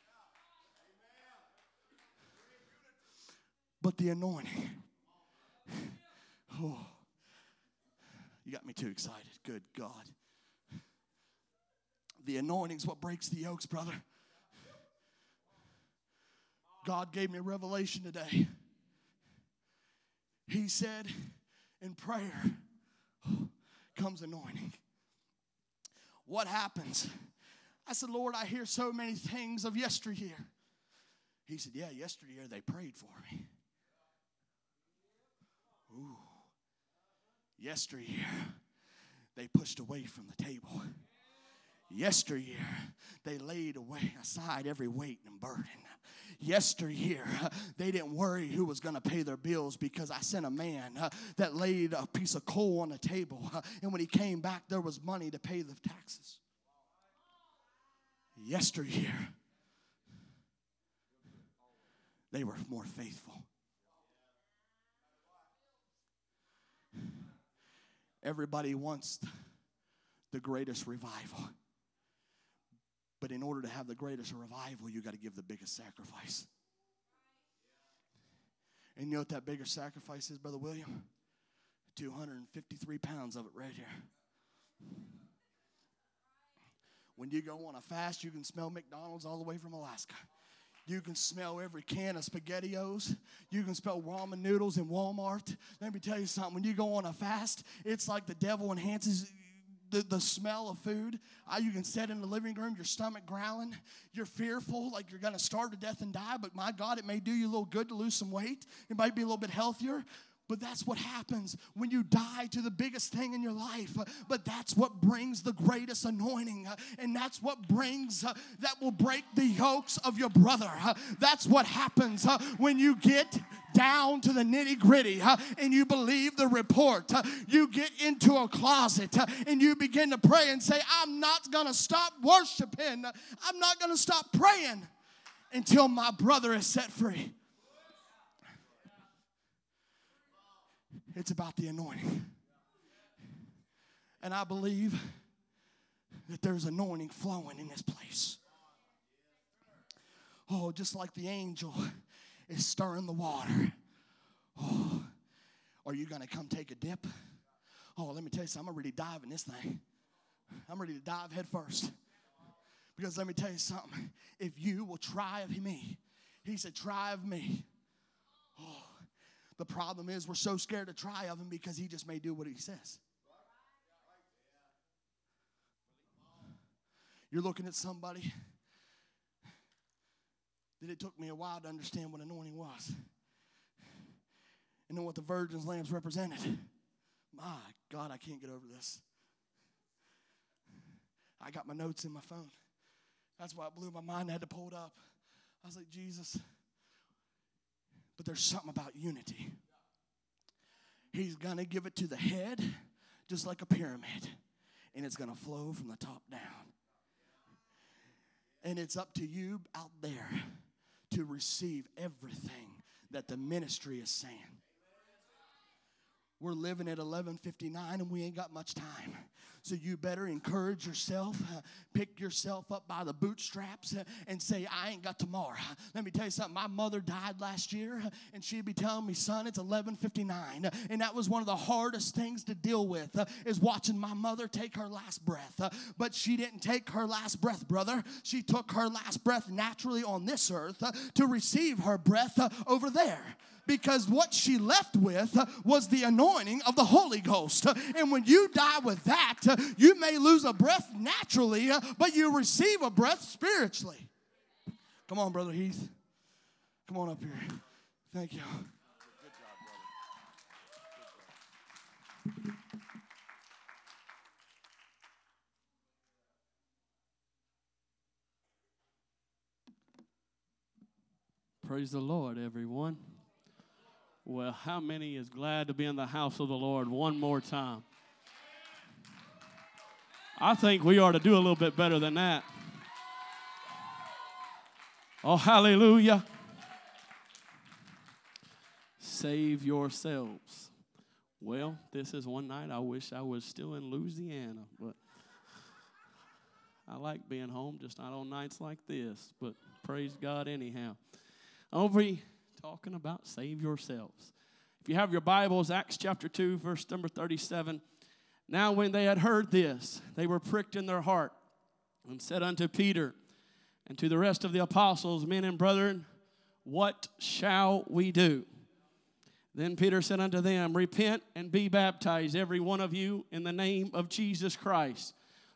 But the anointing, oh, you got me too excited. Good God. The anointing's what breaks the yokes, brother. God gave me a revelation today. He said, in prayer comes anointing. What happens? I said, Lord, I hear so many things of yesteryear. He said, yeah, yesteryear they prayed for me. Ooh. Yesteryear they pushed away from the table. Yesteryear, they laid away aside every weight and burden. Yesteryear, they didn't worry who was going to pay their bills because I sent a man that laid a piece of coal on the table. And when he came back, there was money to pay the taxes. Yesteryear, they were more faithful. Everybody wants the greatest revival. But in order to have the greatest revival, you got to give the biggest sacrifice. And you know what that bigger sacrifice is, Brother William? 253 pounds of it right here. When you go on a fast, you can smell McDonald's all the way from Alaska. You can smell every can of SpaghettiOs. You can smell ramen noodles in Walmart. Let me tell you something. When you go on a fast, it's like the devil enhances the smell of food. You can sit in the living room, your stomach growling. You're fearful like you're going to starve to death and die. But my God, it may do you a little good to lose some weight. It might be a little bit healthier. But that's what happens when you die to the biggest thing in your life. But that's what brings the greatest anointing. And that's what brings, that will break the yokes of your brother. That's what happens when you get down to the nitty-gritty and you believe the report. You get into a closet and you begin to pray and say, I'm not going to stop worshiping. I'm not going to stop praying until my brother is set free. It's about the anointing. And I believe that there's anointing flowing in this place. Oh, just like the angel is stirring the water. Oh, are you going to come take a dip? Oh, let me tell you something. I'm ready to dive in this thing. I'm ready to dive head first. Because let me tell you something. If you will try of me, he said, try of me. Oh. The problem is we're so scared to try of him because he just may do what he says. You're looking at somebody that it took me a while to understand what anointing was. And then what the virgin's lambs represented. My God, I can't get over this. I got my notes in my phone. That's why it blew my mind. I had to pull it up. I was like, Jesus. But there's something about unity. He's going to give it to the head, just like a pyramid. And it's going to flow from the top down. And it's up to you out there to receive everything that the ministry is saying. We're living at 11:59 and we ain't got much time. So you better encourage yourself, pick yourself up by the bootstraps and say, I ain't got tomorrow. Let me tell you something. My mother died last year and she'd be telling me, son, it's 11:59. And that was one of the hardest things to deal with is watching my mother take her last breath. But she didn't take her last breath, brother. She took her last breath naturally on this earth to receive her breath over there. Because what she left with was the anointing of the Holy Ghost. And when you die with that, you may lose a breath naturally, but you receive a breath spiritually. Come on, Brother Heath. Come on up here. Thank you. Good job, brother. Good job. Praise the Lord, everyone. Well, how many is glad to be in the house of the Lord one more time? I think we ought to do a little bit better than that. Oh, hallelujah. Save yourselves. Well, this is one night I wish I was still in Louisiana, but I like being home, just not on nights like this, but praise God anyhow. Over here. Talking about save yourselves. If you have your Bibles, Acts chapter 2, verse number 37. Now when they had heard this, they were pricked in their heart and said unto Peter and to the rest of the apostles, men and brethren, what shall we do? Then Peter said unto them, repent and be baptized, every one of you, in the name of Jesus Christ,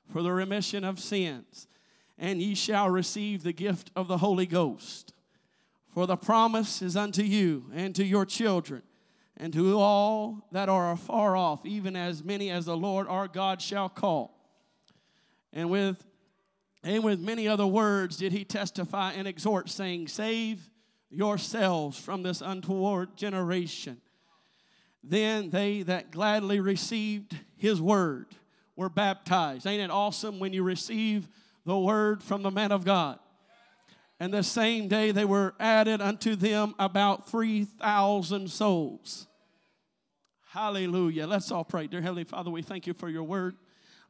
for the remission of sins, and ye shall receive the gift of the Holy Ghost. For the promise is unto you and to your children and to all that are afar off, even as many as the Lord our God shall call. And with And with many other words did he testify and exhort, saying, save yourselves from this untoward generation. Then they that gladly received his word were baptized. Ain't it awesome when you receive the word from the man of God? And the same day they were added unto them about 3,000 souls. Hallelujah. Let's all pray. Dear Heavenly Father, we thank you for your word.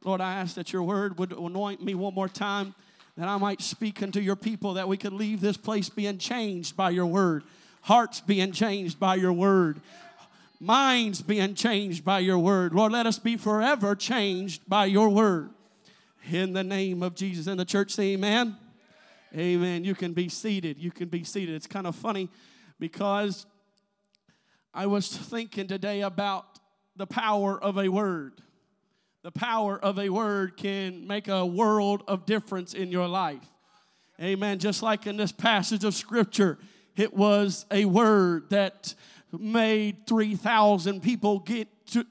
Lord, I ask that your word would anoint me one more time, that I might speak unto your people, that we could leave this place being changed by your word, hearts being changed by your word, minds being changed by your word. Lord, let us be forever changed by your word. In the name of Jesus. And the church say amen. Amen. Amen. You can be seated. You can be seated. It's kind of funny because I was thinking today about the power of a word. The power of a word can make a world of difference in your life. Amen. Just like in this passage of Scripture, it was a word that made 3,000 people get to,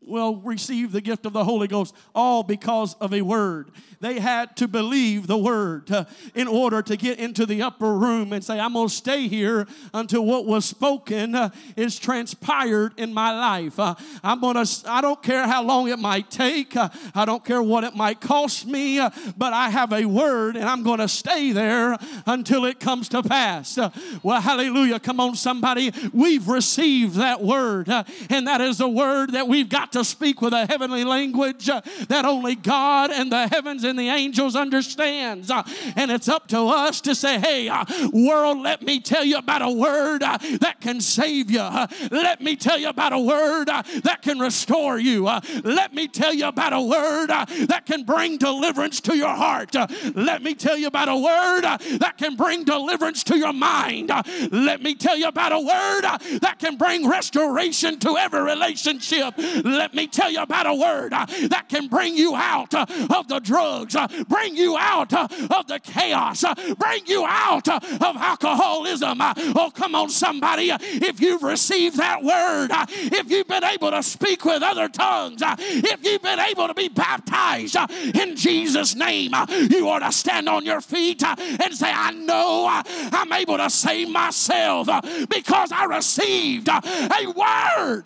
well, receive the gift of the Holy Ghost, all because of a word. They had to believe the word in order to get into the upper room and say, I'm going to stay here until what was spoken is transpired in my life. I don't care how long it might take. I don't care what it might cost me, but I have a word and I'm going to stay there until it comes to pass. Well, hallelujah. Come on, somebody. We've received that word, and that is the word that we've got to speak with a heavenly language that only God and the heavens and the angels understands. And it's up to us to say, hey, world, let me tell you about a word that can save you. Let me tell you about a word that can restore you. Let me tell you about a word that can bring deliverance to your heart. Let me tell you about a word that can bring deliverance to your mind. Let me tell you about a word that can bring restoration to every relationship. Let me tell you about a word that can bring you out of the drugs, bring you out of the chaos, bring you out of alcoholism. Oh, come on, somebody. If you've received that word, if you've been able to speak with other tongues, if you've been able to be baptized in Jesus' name, you ought to stand on your feet and say, I know I'm able to save myself because I received a word.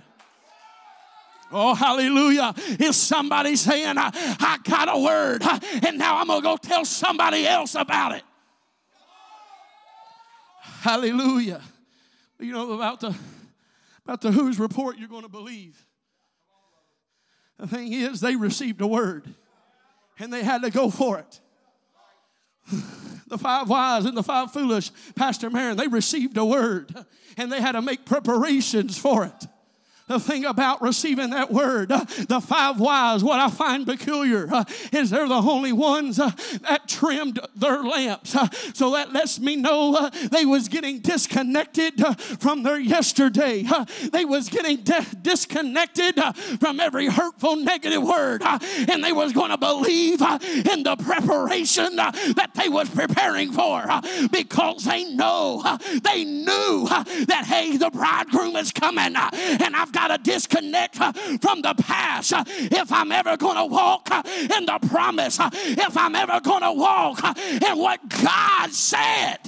Oh, hallelujah. Is somebody saying, I got a word, and now I'm going to go tell somebody else about it? Hallelujah. You know, about the whose report you're going to believe. The thing is, they received a word, and they had to go for it. The five wise and the five foolish, Pastor Marin, they received a word, and they had to make preparations for it. The thing about receiving that word, the five wise, what I find peculiar is they're the only ones that trimmed their lamps. So that lets me know they was getting disconnected from their yesterday. They was getting disconnected from every hurtful, negative word. And they was going to believe in the preparation that they was preparing for because they knew that, hey, the bridegroom is coming and I've got to disconnect from the past if I'm ever going to walk in the promise, if I'm ever going to walk in what God said.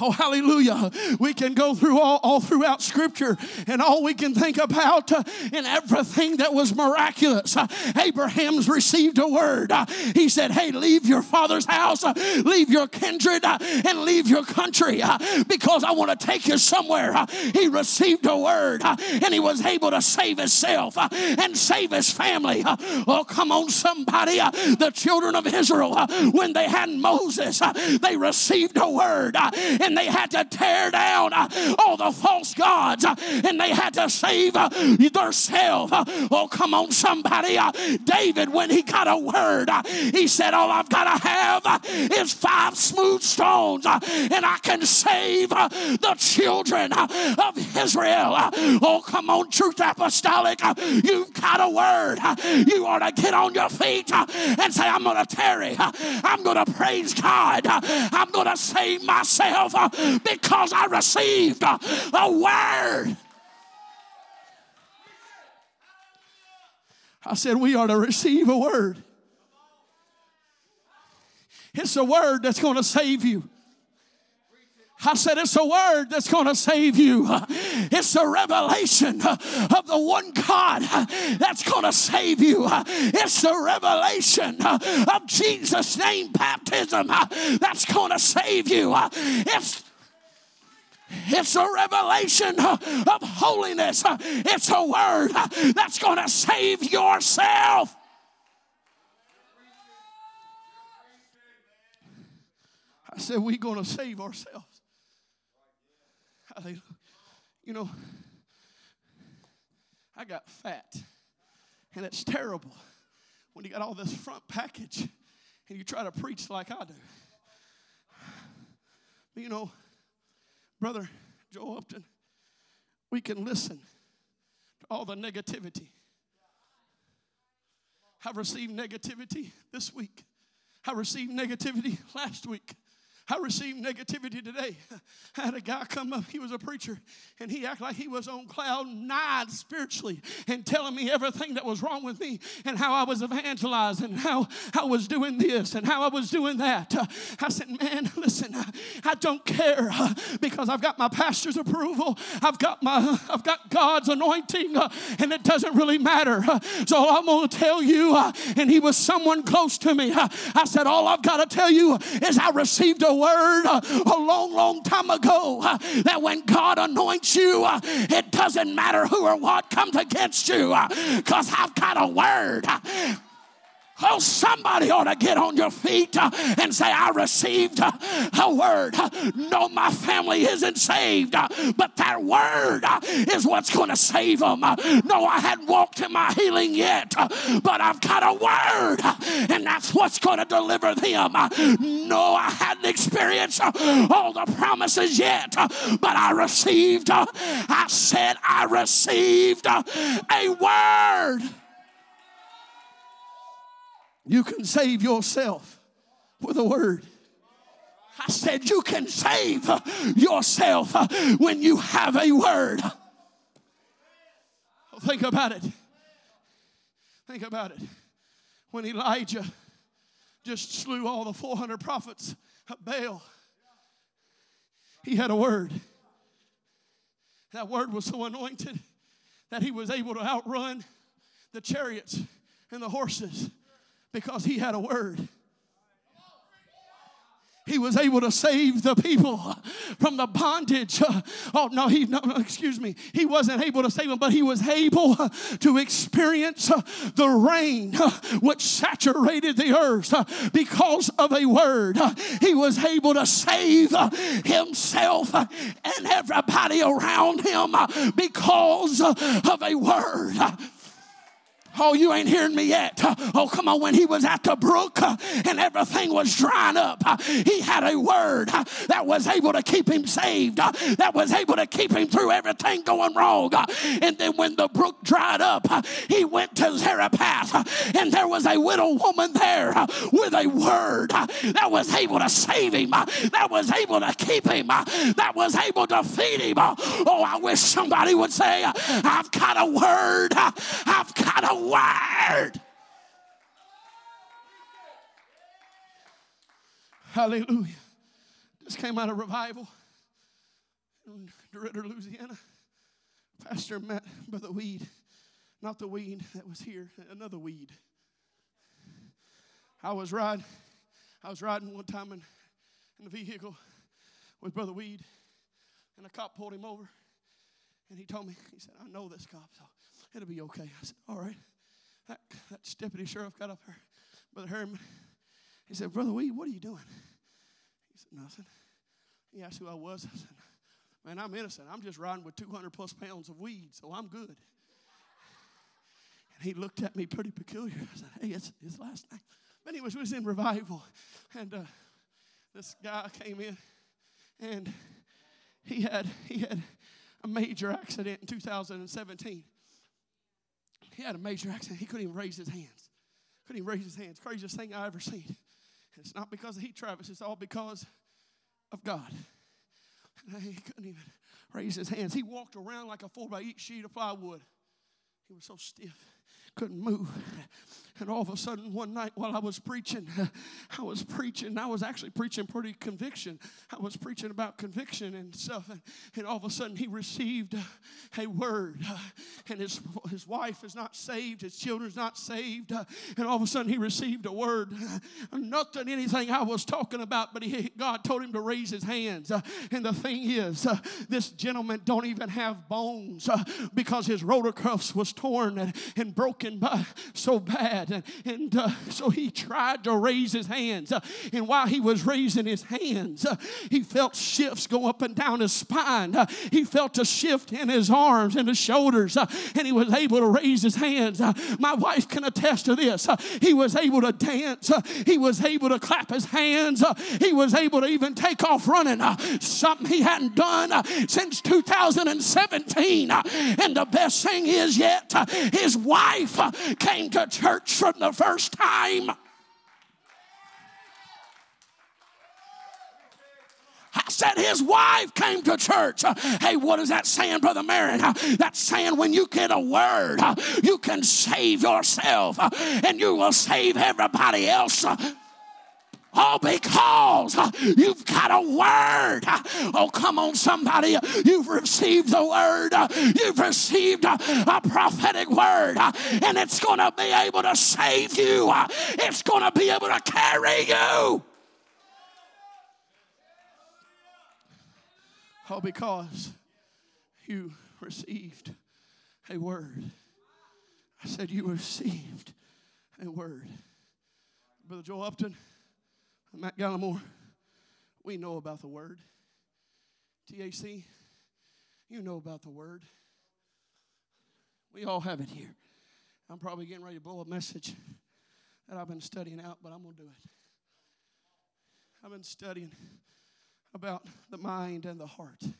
Oh, hallelujah. We can go through all throughout Scripture, and all we can think about in everything that was miraculous. Abraham's received a word. He said, hey, leave your father's house, leave your kindred, and leave your country because I want to take you somewhere. He received a word, and he was able to save himself and save his family. Oh, come on, somebody. The children of Israel, when they had Moses, they received a word. And they had to tear down all the false gods. And they had to save themselves. Oh, come on, somebody. David, when he got a word, he said, all I've got to have is 5 smooth stones. And I can save the children of Israel. Oh, come on, Truth Apostolic. You've got a word. You ought to get on your feet and say, I'm going to tarry. I'm going to praise God. I'm going to save myself. Because I received a word. I said, we are to receive a word. It's a word that's going to save you. I said, it's a word that's going to save you. It's a revelation of the one God that's going to save you. It's the revelation of Jesus' name baptism that's going to save you. It's a revelation of holiness. It's a word that's going to save yourself. I said, we're going to save ourselves. You know, I got fat, and it's terrible when you got all this front package and you try to preach like I do. But you know, Brother Joel Upton, we can listen to all the negativity. I've received negativity this week. I received negativity last week. I received negativity today. I had a guy come up, he was a preacher, and he acted like he was on cloud nine spiritually and telling me everything that was wrong with me and how I was evangelizing and how I was doing this and how I was doing that. I said, man, listen, I don't care because I've got my pastor's approval. I've got God's anointing, and it doesn't really matter. So I'm going to tell you, and he was someone close to me. I said, all I've got to tell you is I received a word a long, long time ago that when God anoints you, it doesn't matter who or what comes against you, because I've got a word. Oh, somebody ought to get on your feet and say, I received a word. No, my family isn't saved, but that word is what's going to save them. No, I hadn't walked in my healing yet, but I've got a word, and that's what's going to deliver them. No, I hadn't experienced all the promises yet, but I received, I said I received a word. You can save yourself with a word. I said you can save yourself when you have a word. Think about it. Think about it. When Elijah just slew all the 400 prophets of Baal, he had a word. That word was so anointed that he was able to outrun the chariots and the horses. Because he had a word. He was able to save the people from the bondage. He wasn't able to save them, but he was able to experience the rain which saturated the earth because of a word. He was able to save himself and everybody around him because of a word. Oh, you ain't hearing me yet. Oh, come on. When he was at the brook and everything was drying up, he had a word that was able to keep him saved, that was able to keep him through everything going wrong. And then when the brook dried up, he went to Zarephath, and there was a widow woman there with a word that was able to save him, that was able to keep him, that was able to feed him. Oh, I wish somebody would say, I've got a word. I've got a word. Hallelujah. Just came out of revival in DeRidder, Louisiana. Pastor Matt, Brother Weed, not the weed that was here, another weed. I was riding one time in the vehicle with Brother Weed, and a cop pulled him over, and he told me, he said, I know this cop, so it'll be okay. I said, all right. That deputy sheriff got up there, Brother Herman. He said, Brother Weed, what are you doing? He said, nothing. He asked who I was. I said, man, I'm innocent. I'm just riding with 200-plus pounds of weed, so I'm good. And he looked at me pretty peculiar. I said, hey, it's last night. But anyways, we was in revival, and this guy came in, and he had a major accident in 2017. He had a major accident. He couldn't even raise his hands. Craziest thing I ever seen. And it's not because of Heath Travis. It's all because of God. And he couldn't even raise his hands. He walked around like a 4x8 sheet of plywood. He was so stiff. couldn't move. And all of a sudden, one night while I was preaching. I was actually preaching pretty conviction. I was preaching about conviction and stuff. And all of a sudden, he received a word. And his wife is not saved. His children's not saved. And all of a sudden, he received a word. Nothing, anything I was talking about, but God told him to raise his hands. And the thing is, this gentleman don't even have bones because his rotator cuffs was torn and broken by so bad. And so he tried to raise his hands. And while he was raising his hands, he felt shifts go up and down his spine. He felt a shift in his arms and his shoulders. And he was able to raise his hands. My wife can attest to this. He was able to dance. He was able to clap his hands. He was able to even take off running. Something he hadn't done since 2017. And the best thing is yet, his wife came to church from the first time. I said his wife came to church. Hey, what is that saying, Brother Marin? That's saying when you get a word, you can save yourself and you will save everybody else. All because you've got a word. Oh, come on, somebody. You've received the word. You've received a prophetic word. And it's going to be able to save you. It's going to be able to carry you. All because you received a word. I said you received a word. Brother Joel Upton, Matt Gallimore, we know about the word. TAC, you know about the word. We all have it here. I'm probably getting ready to blow a message that I've been studying out, but I'm going to do it. I've been studying about the mind and the heart. There's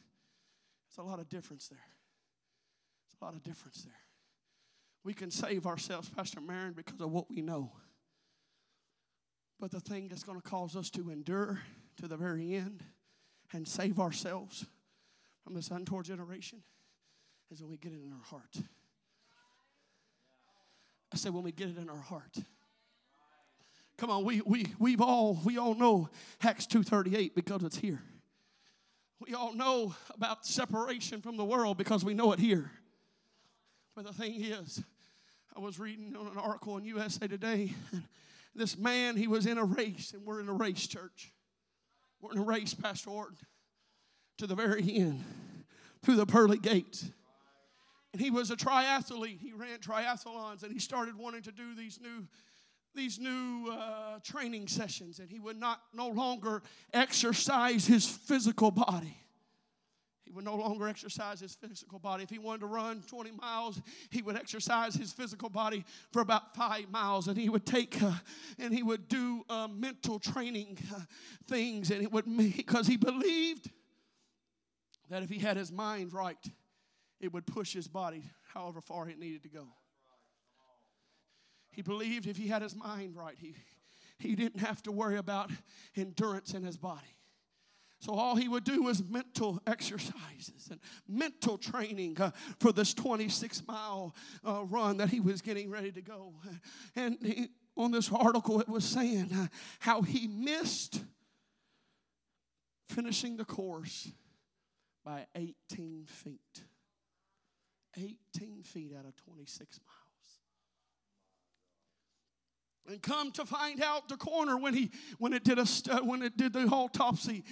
a lot of difference there. There's a lot of difference there. We can save ourselves, Pastor Marin, because of what we know. But the thing that's going to cause us to endure to the very end and save ourselves from this untoward generation is when we get it in our heart. I said when we get it in our heart. Come on, we all know Acts 2:38 because it's here. We all know about separation from the world because we know it here. But the thing is, I was reading on an article in USA Today. This man, he was in a race, and we're in a race, church. We're in a race, Pastor Orton, to the very end, through the pearly gates. And he was a triathlete. He ran triathlons, and he started wanting to do these new training sessions, and he would no longer exercise his physical body. He would no longer exercise his physical body. If he wanted to run 20 miles, he would exercise his physical body for about 5 miles. And he would do mental training things. And it would, because he believed that if he had his mind right, it would push his body however far it needed to go. He believed if he had his mind right, he didn't have to worry about endurance in his body. So all he would do was mental exercises and mental training for this 26-mile run that he was getting ready to go. And on this article, it was saying how he missed finishing the course by 18 feet. 18 feet out of 26 miles. And come to find out the corner when it did the autopsy,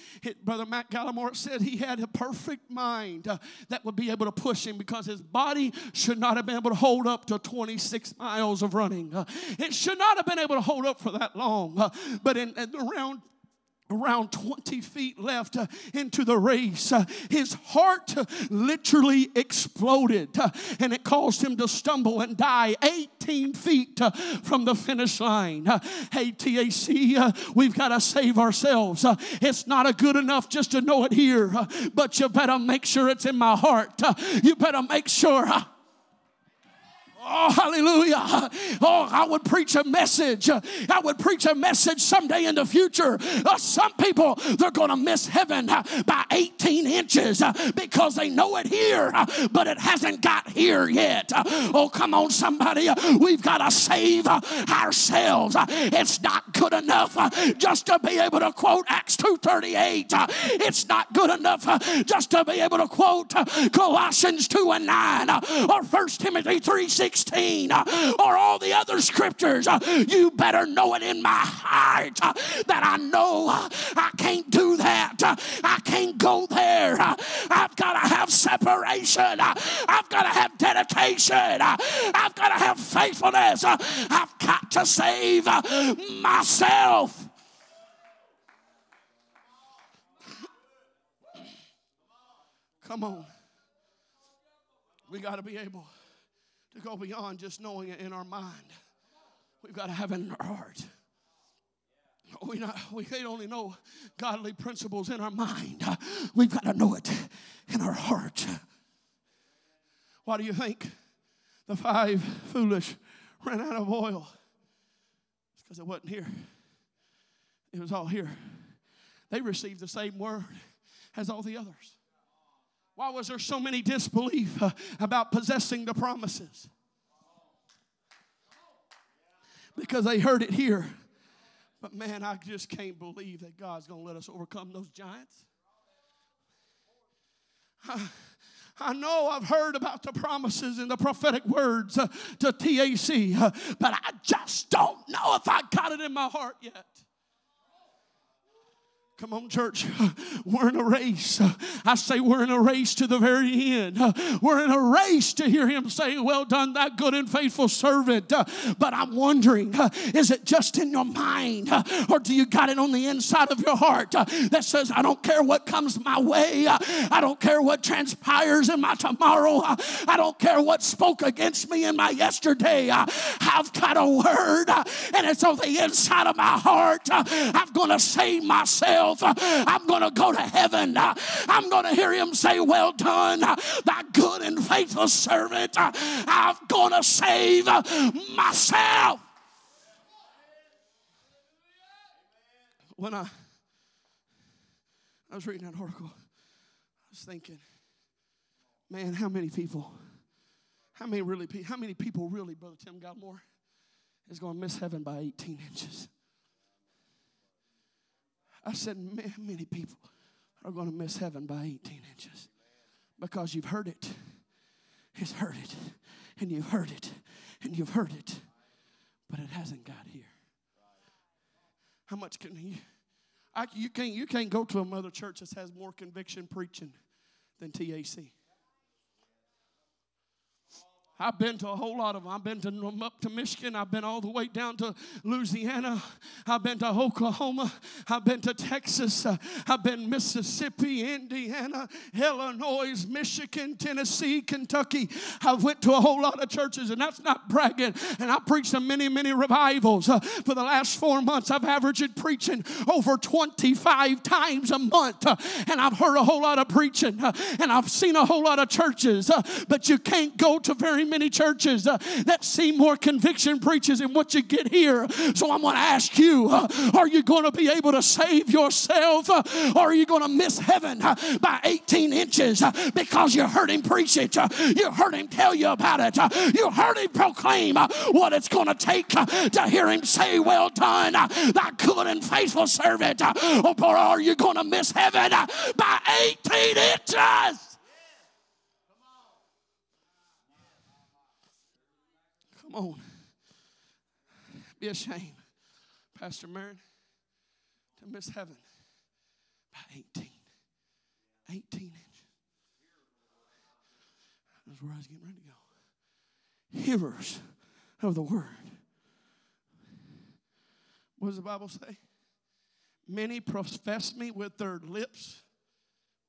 Brother Matt Gallimore said he had a perfect mind that would be able to push him because his body should not have been able to hold up to 26 miles of running. It should not have been able to hold up for that long. But in around 20 feet left into the race, his heart literally exploded, and it caused him to stumble and die 18 feet from the finish line. Hey, TAC, we've got to save ourselves. It's not good enough just to know it here, but you better make sure it's in my heart. You better make sure... Oh, hallelujah. Oh, I would preach a message. I would preach a message someday in the future. Some people, they're going to miss heaven by 18 18 inches because they know it here, but it hasn't got here yet. Oh, come on, somebody. We've got to save ourselves. It's not good enough just to be able to quote Acts 2:38. It's not good enough just to be able to quote Colossians 2:9 or 1 Timothy 3:16 or all the other scriptures. You better know it in my heart that I know I can't do that. I can't go there. I've got to have separation. I've got to have dedication. I've got to have faithfulness. I've got to save myself. Come on. We got to be able to go beyond just knowing it in our mind. We've got to have it in our heart. We can't only know godly principles in our mind. We've got to know it in our heart. Why do you think the five foolish ran out of oil? It's because it wasn't here. It was all here. They received the same word as all the others. Why was there so many disbelief about possessing the promises? Because they heard it here. But man, I just can't believe that God's going to let us overcome those giants. I know I've heard about the promises and the prophetic words to TAC, but I just don't know if I got it in my heart yet. Come on, church. We're in a race. I say we're in a race to the very end. We're in a race to hear him say, well done, thy good and faithful servant. But I'm wondering, is it just in your mind? Or do you got it on the inside of your heart that says, I don't care what comes my way. I don't care what transpires in my tomorrow. I don't care what spoke against me in my yesterday. I've got a word, and it's on the inside of my heart. I'm going to save myself. I'm going to go to heaven. I'm going to hear him say, well done, thy good and faithful servant. I'm going to save myself. When I was reading that article, I was thinking, man, how many people really, Brother Tim Gallimore, is going to miss heaven by 18 inches? I said, man, many people are going to miss heaven by 18 inches because you've heard it. It's heard it, and you've heard it, and you've heard it, but it hasn't got here. How much can you can't go to another church that has more conviction preaching than TAC. I've been to a whole lot of them. I've been to up to Michigan. I've been all the way down to Louisiana. I've been to Oklahoma. I've been to Texas. I've been Mississippi, Indiana, Illinois, Michigan, Tennessee, Kentucky. I've went to a whole lot of churches, and that's not bragging. And I preached in many, many revivals. For the last 4 months, I've averaged preaching over 25 times a month. And I've heard a whole lot of preaching. And I've seen a whole lot of churches. But you can't go to very many churches that see more conviction preachers than what you get here. So I'm going to ask you, are you going to be able to save yourself, or are you going to miss heaven by 18 inches because you heard him preach it, you heard him tell you about it, you heard him proclaim what it's going to take to hear him say, well done, thy good and faithful servant, or are you going to miss heaven by 18 inches? Come on. Be a shame, Pastor Marin, to miss heaven by 18 inches. That's where I was getting ready to go. Hearers of the word. What does the Bible say? Many profess me with their lips,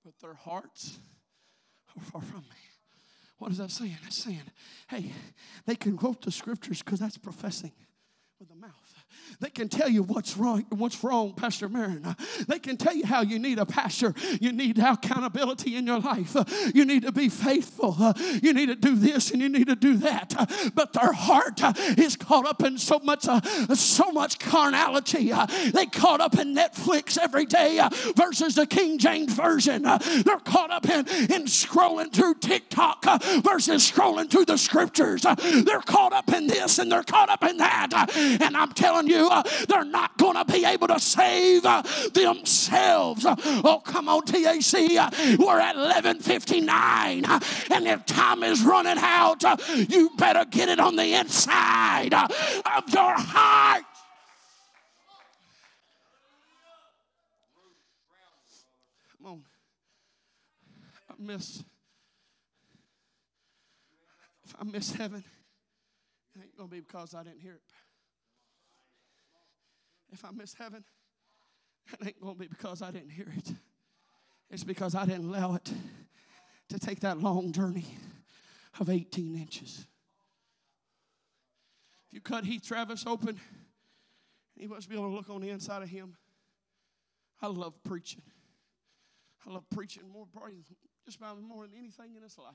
but their hearts are far from me. What is that saying? That's saying, hey, they can quote the scriptures because that's professing with the mouth. They can tell you what's wrong, Pastor Marin. They can tell you how you need a pastor. You need accountability in your life. You need to be faithful. You need to do this and you need to do that. But their heart is caught up in so much carnality. They caught up in Netflix every day versus the King James Version. They're caught up in scrolling through TikTok versus scrolling through the scriptures. They're caught up in this and they're caught up in that. And I'm telling you, they're not going to be able to save themselves. Oh, come on, TAC. We're at 11:59. And if time is running out, you better get it on the inside of your heart. Come on. If I miss heaven, it ain't going to be because I didn't hear it. If I miss heaven, it ain't going to be because I didn't hear it. It's because I didn't allow it to take that long journey of 18 inches. If you cut Heath Travis open, you must be able to look on the inside of him. I love preaching. I love preaching more, probably just about more than anything in this life.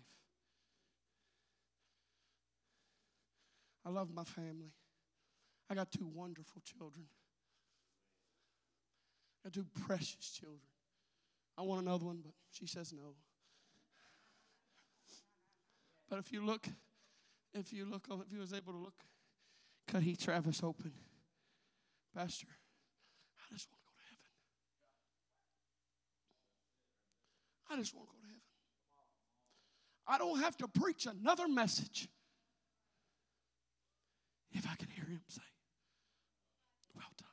I love my family. I got two wonderful children. I got two precious children. I want another one, but she says no. But if you was able to look, cut Heath Travis open, Pastor, I just want to go to heaven. I just want to go to heaven. I don't have to preach another message if I can hear him say, well done.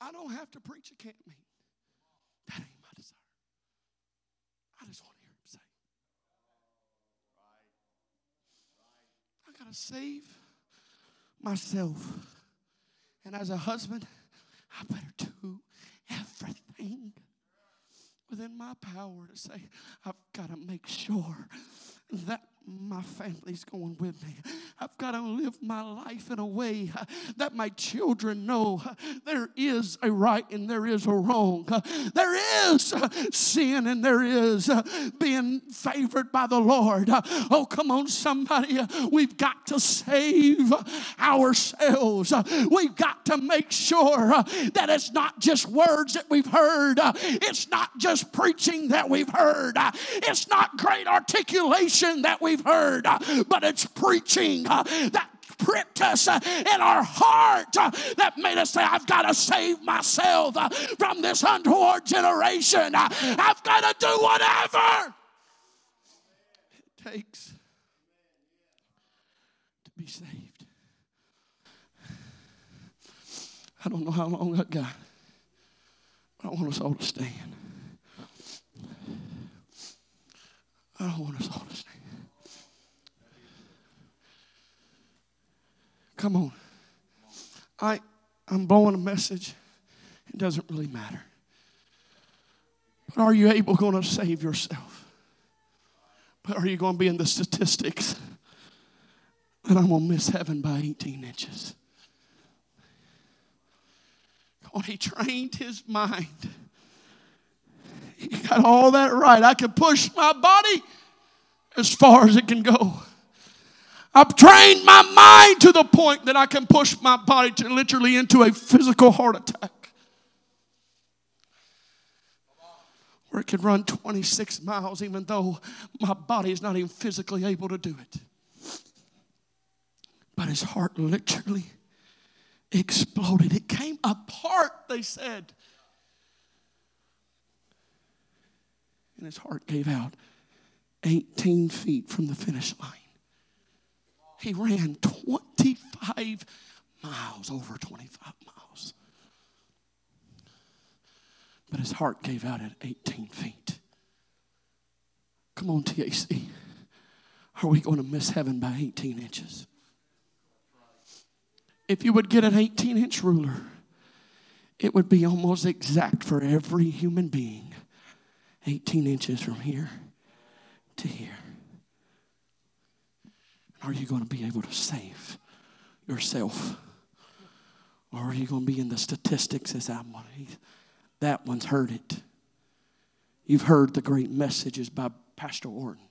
I don't have to preach a camp meeting. That ain't my desire. I just want to hear him say. I got to save myself. And as a husband, I better do everything within my power to say, I've got to make sure that my family's going with me. I've got to live my life in a way that my children know there is a right and there is a wrong. There is sin and there is being favored by the Lord. Oh, come on, somebody. We've got to save ourselves. We've got to make sure that it's not just words that we've heard. It's not just preaching that we've heard. It's not great articulation that we've heard, but it's preaching that pricked us in our heart that made us say, I've got to save myself from this untoward generation. I've got to do whatever it takes to be saved. I don't know how long that got, but I want us all to stand. I don't want us all to stand. Come on. I'm blowing a message. It doesn't really matter. But are you going to save yourself? But are you going to be in the statistics that I'm going to miss heaven by 18 inches? Come on, he trained his mind. He got all that right. I can push my body as far as it can go. I've trained my mind to the point that I can push my body to literally into a physical heart attack. Where it could run 26 miles even though my body is not even physically able to do it. But his heart literally exploded. It came apart, they said. And his heart gave out 18 feet from the finish line. He ran 25 miles, over 25 miles. But his heart gave out at 18 feet. Come on, TAC. Are we going to miss heaven by 18 inches? If you would get an 18-inch ruler, it would be almost exact for every human being. 18 inches from here to here. Are you going to be able to save yourself? Or are you going to be in the statistics as I'm going to? That one's heard it. You've heard the great messages by Pastor Orton.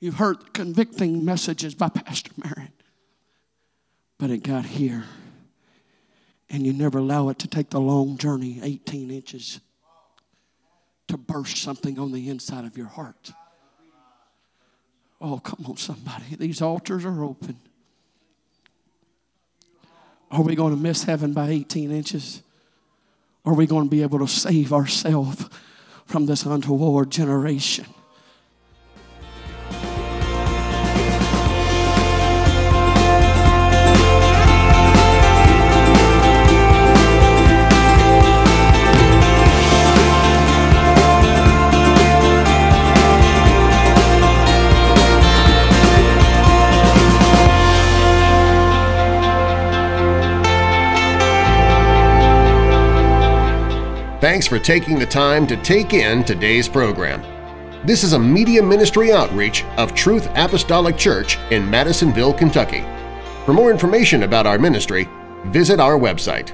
You've heard the convicting messages by Pastor Marin. But it got here. And you never allow it to take the long journey, 18 inches, to burst something on the inside of your heart. Oh, come on, somebody. These altars are open. Are we going to miss heaven by 18 inches? Are we going to be able to save ourselves from this untoward generation? Thanks for taking the time to take in today's program. This is a media ministry outreach of Truth Apostolic Church in Madisonville, Kentucky. For more information about our ministry, visit our website.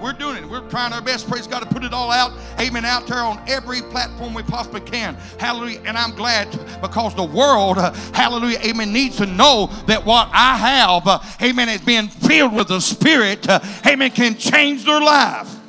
We're doing it. We're trying our best, praise God, to put it all out, amen, out there on every platform we possibly can. Hallelujah. And I'm glad because the world, hallelujah, amen, needs to know that what I have, amen, is being filled with the Spirit, amen, can change their life.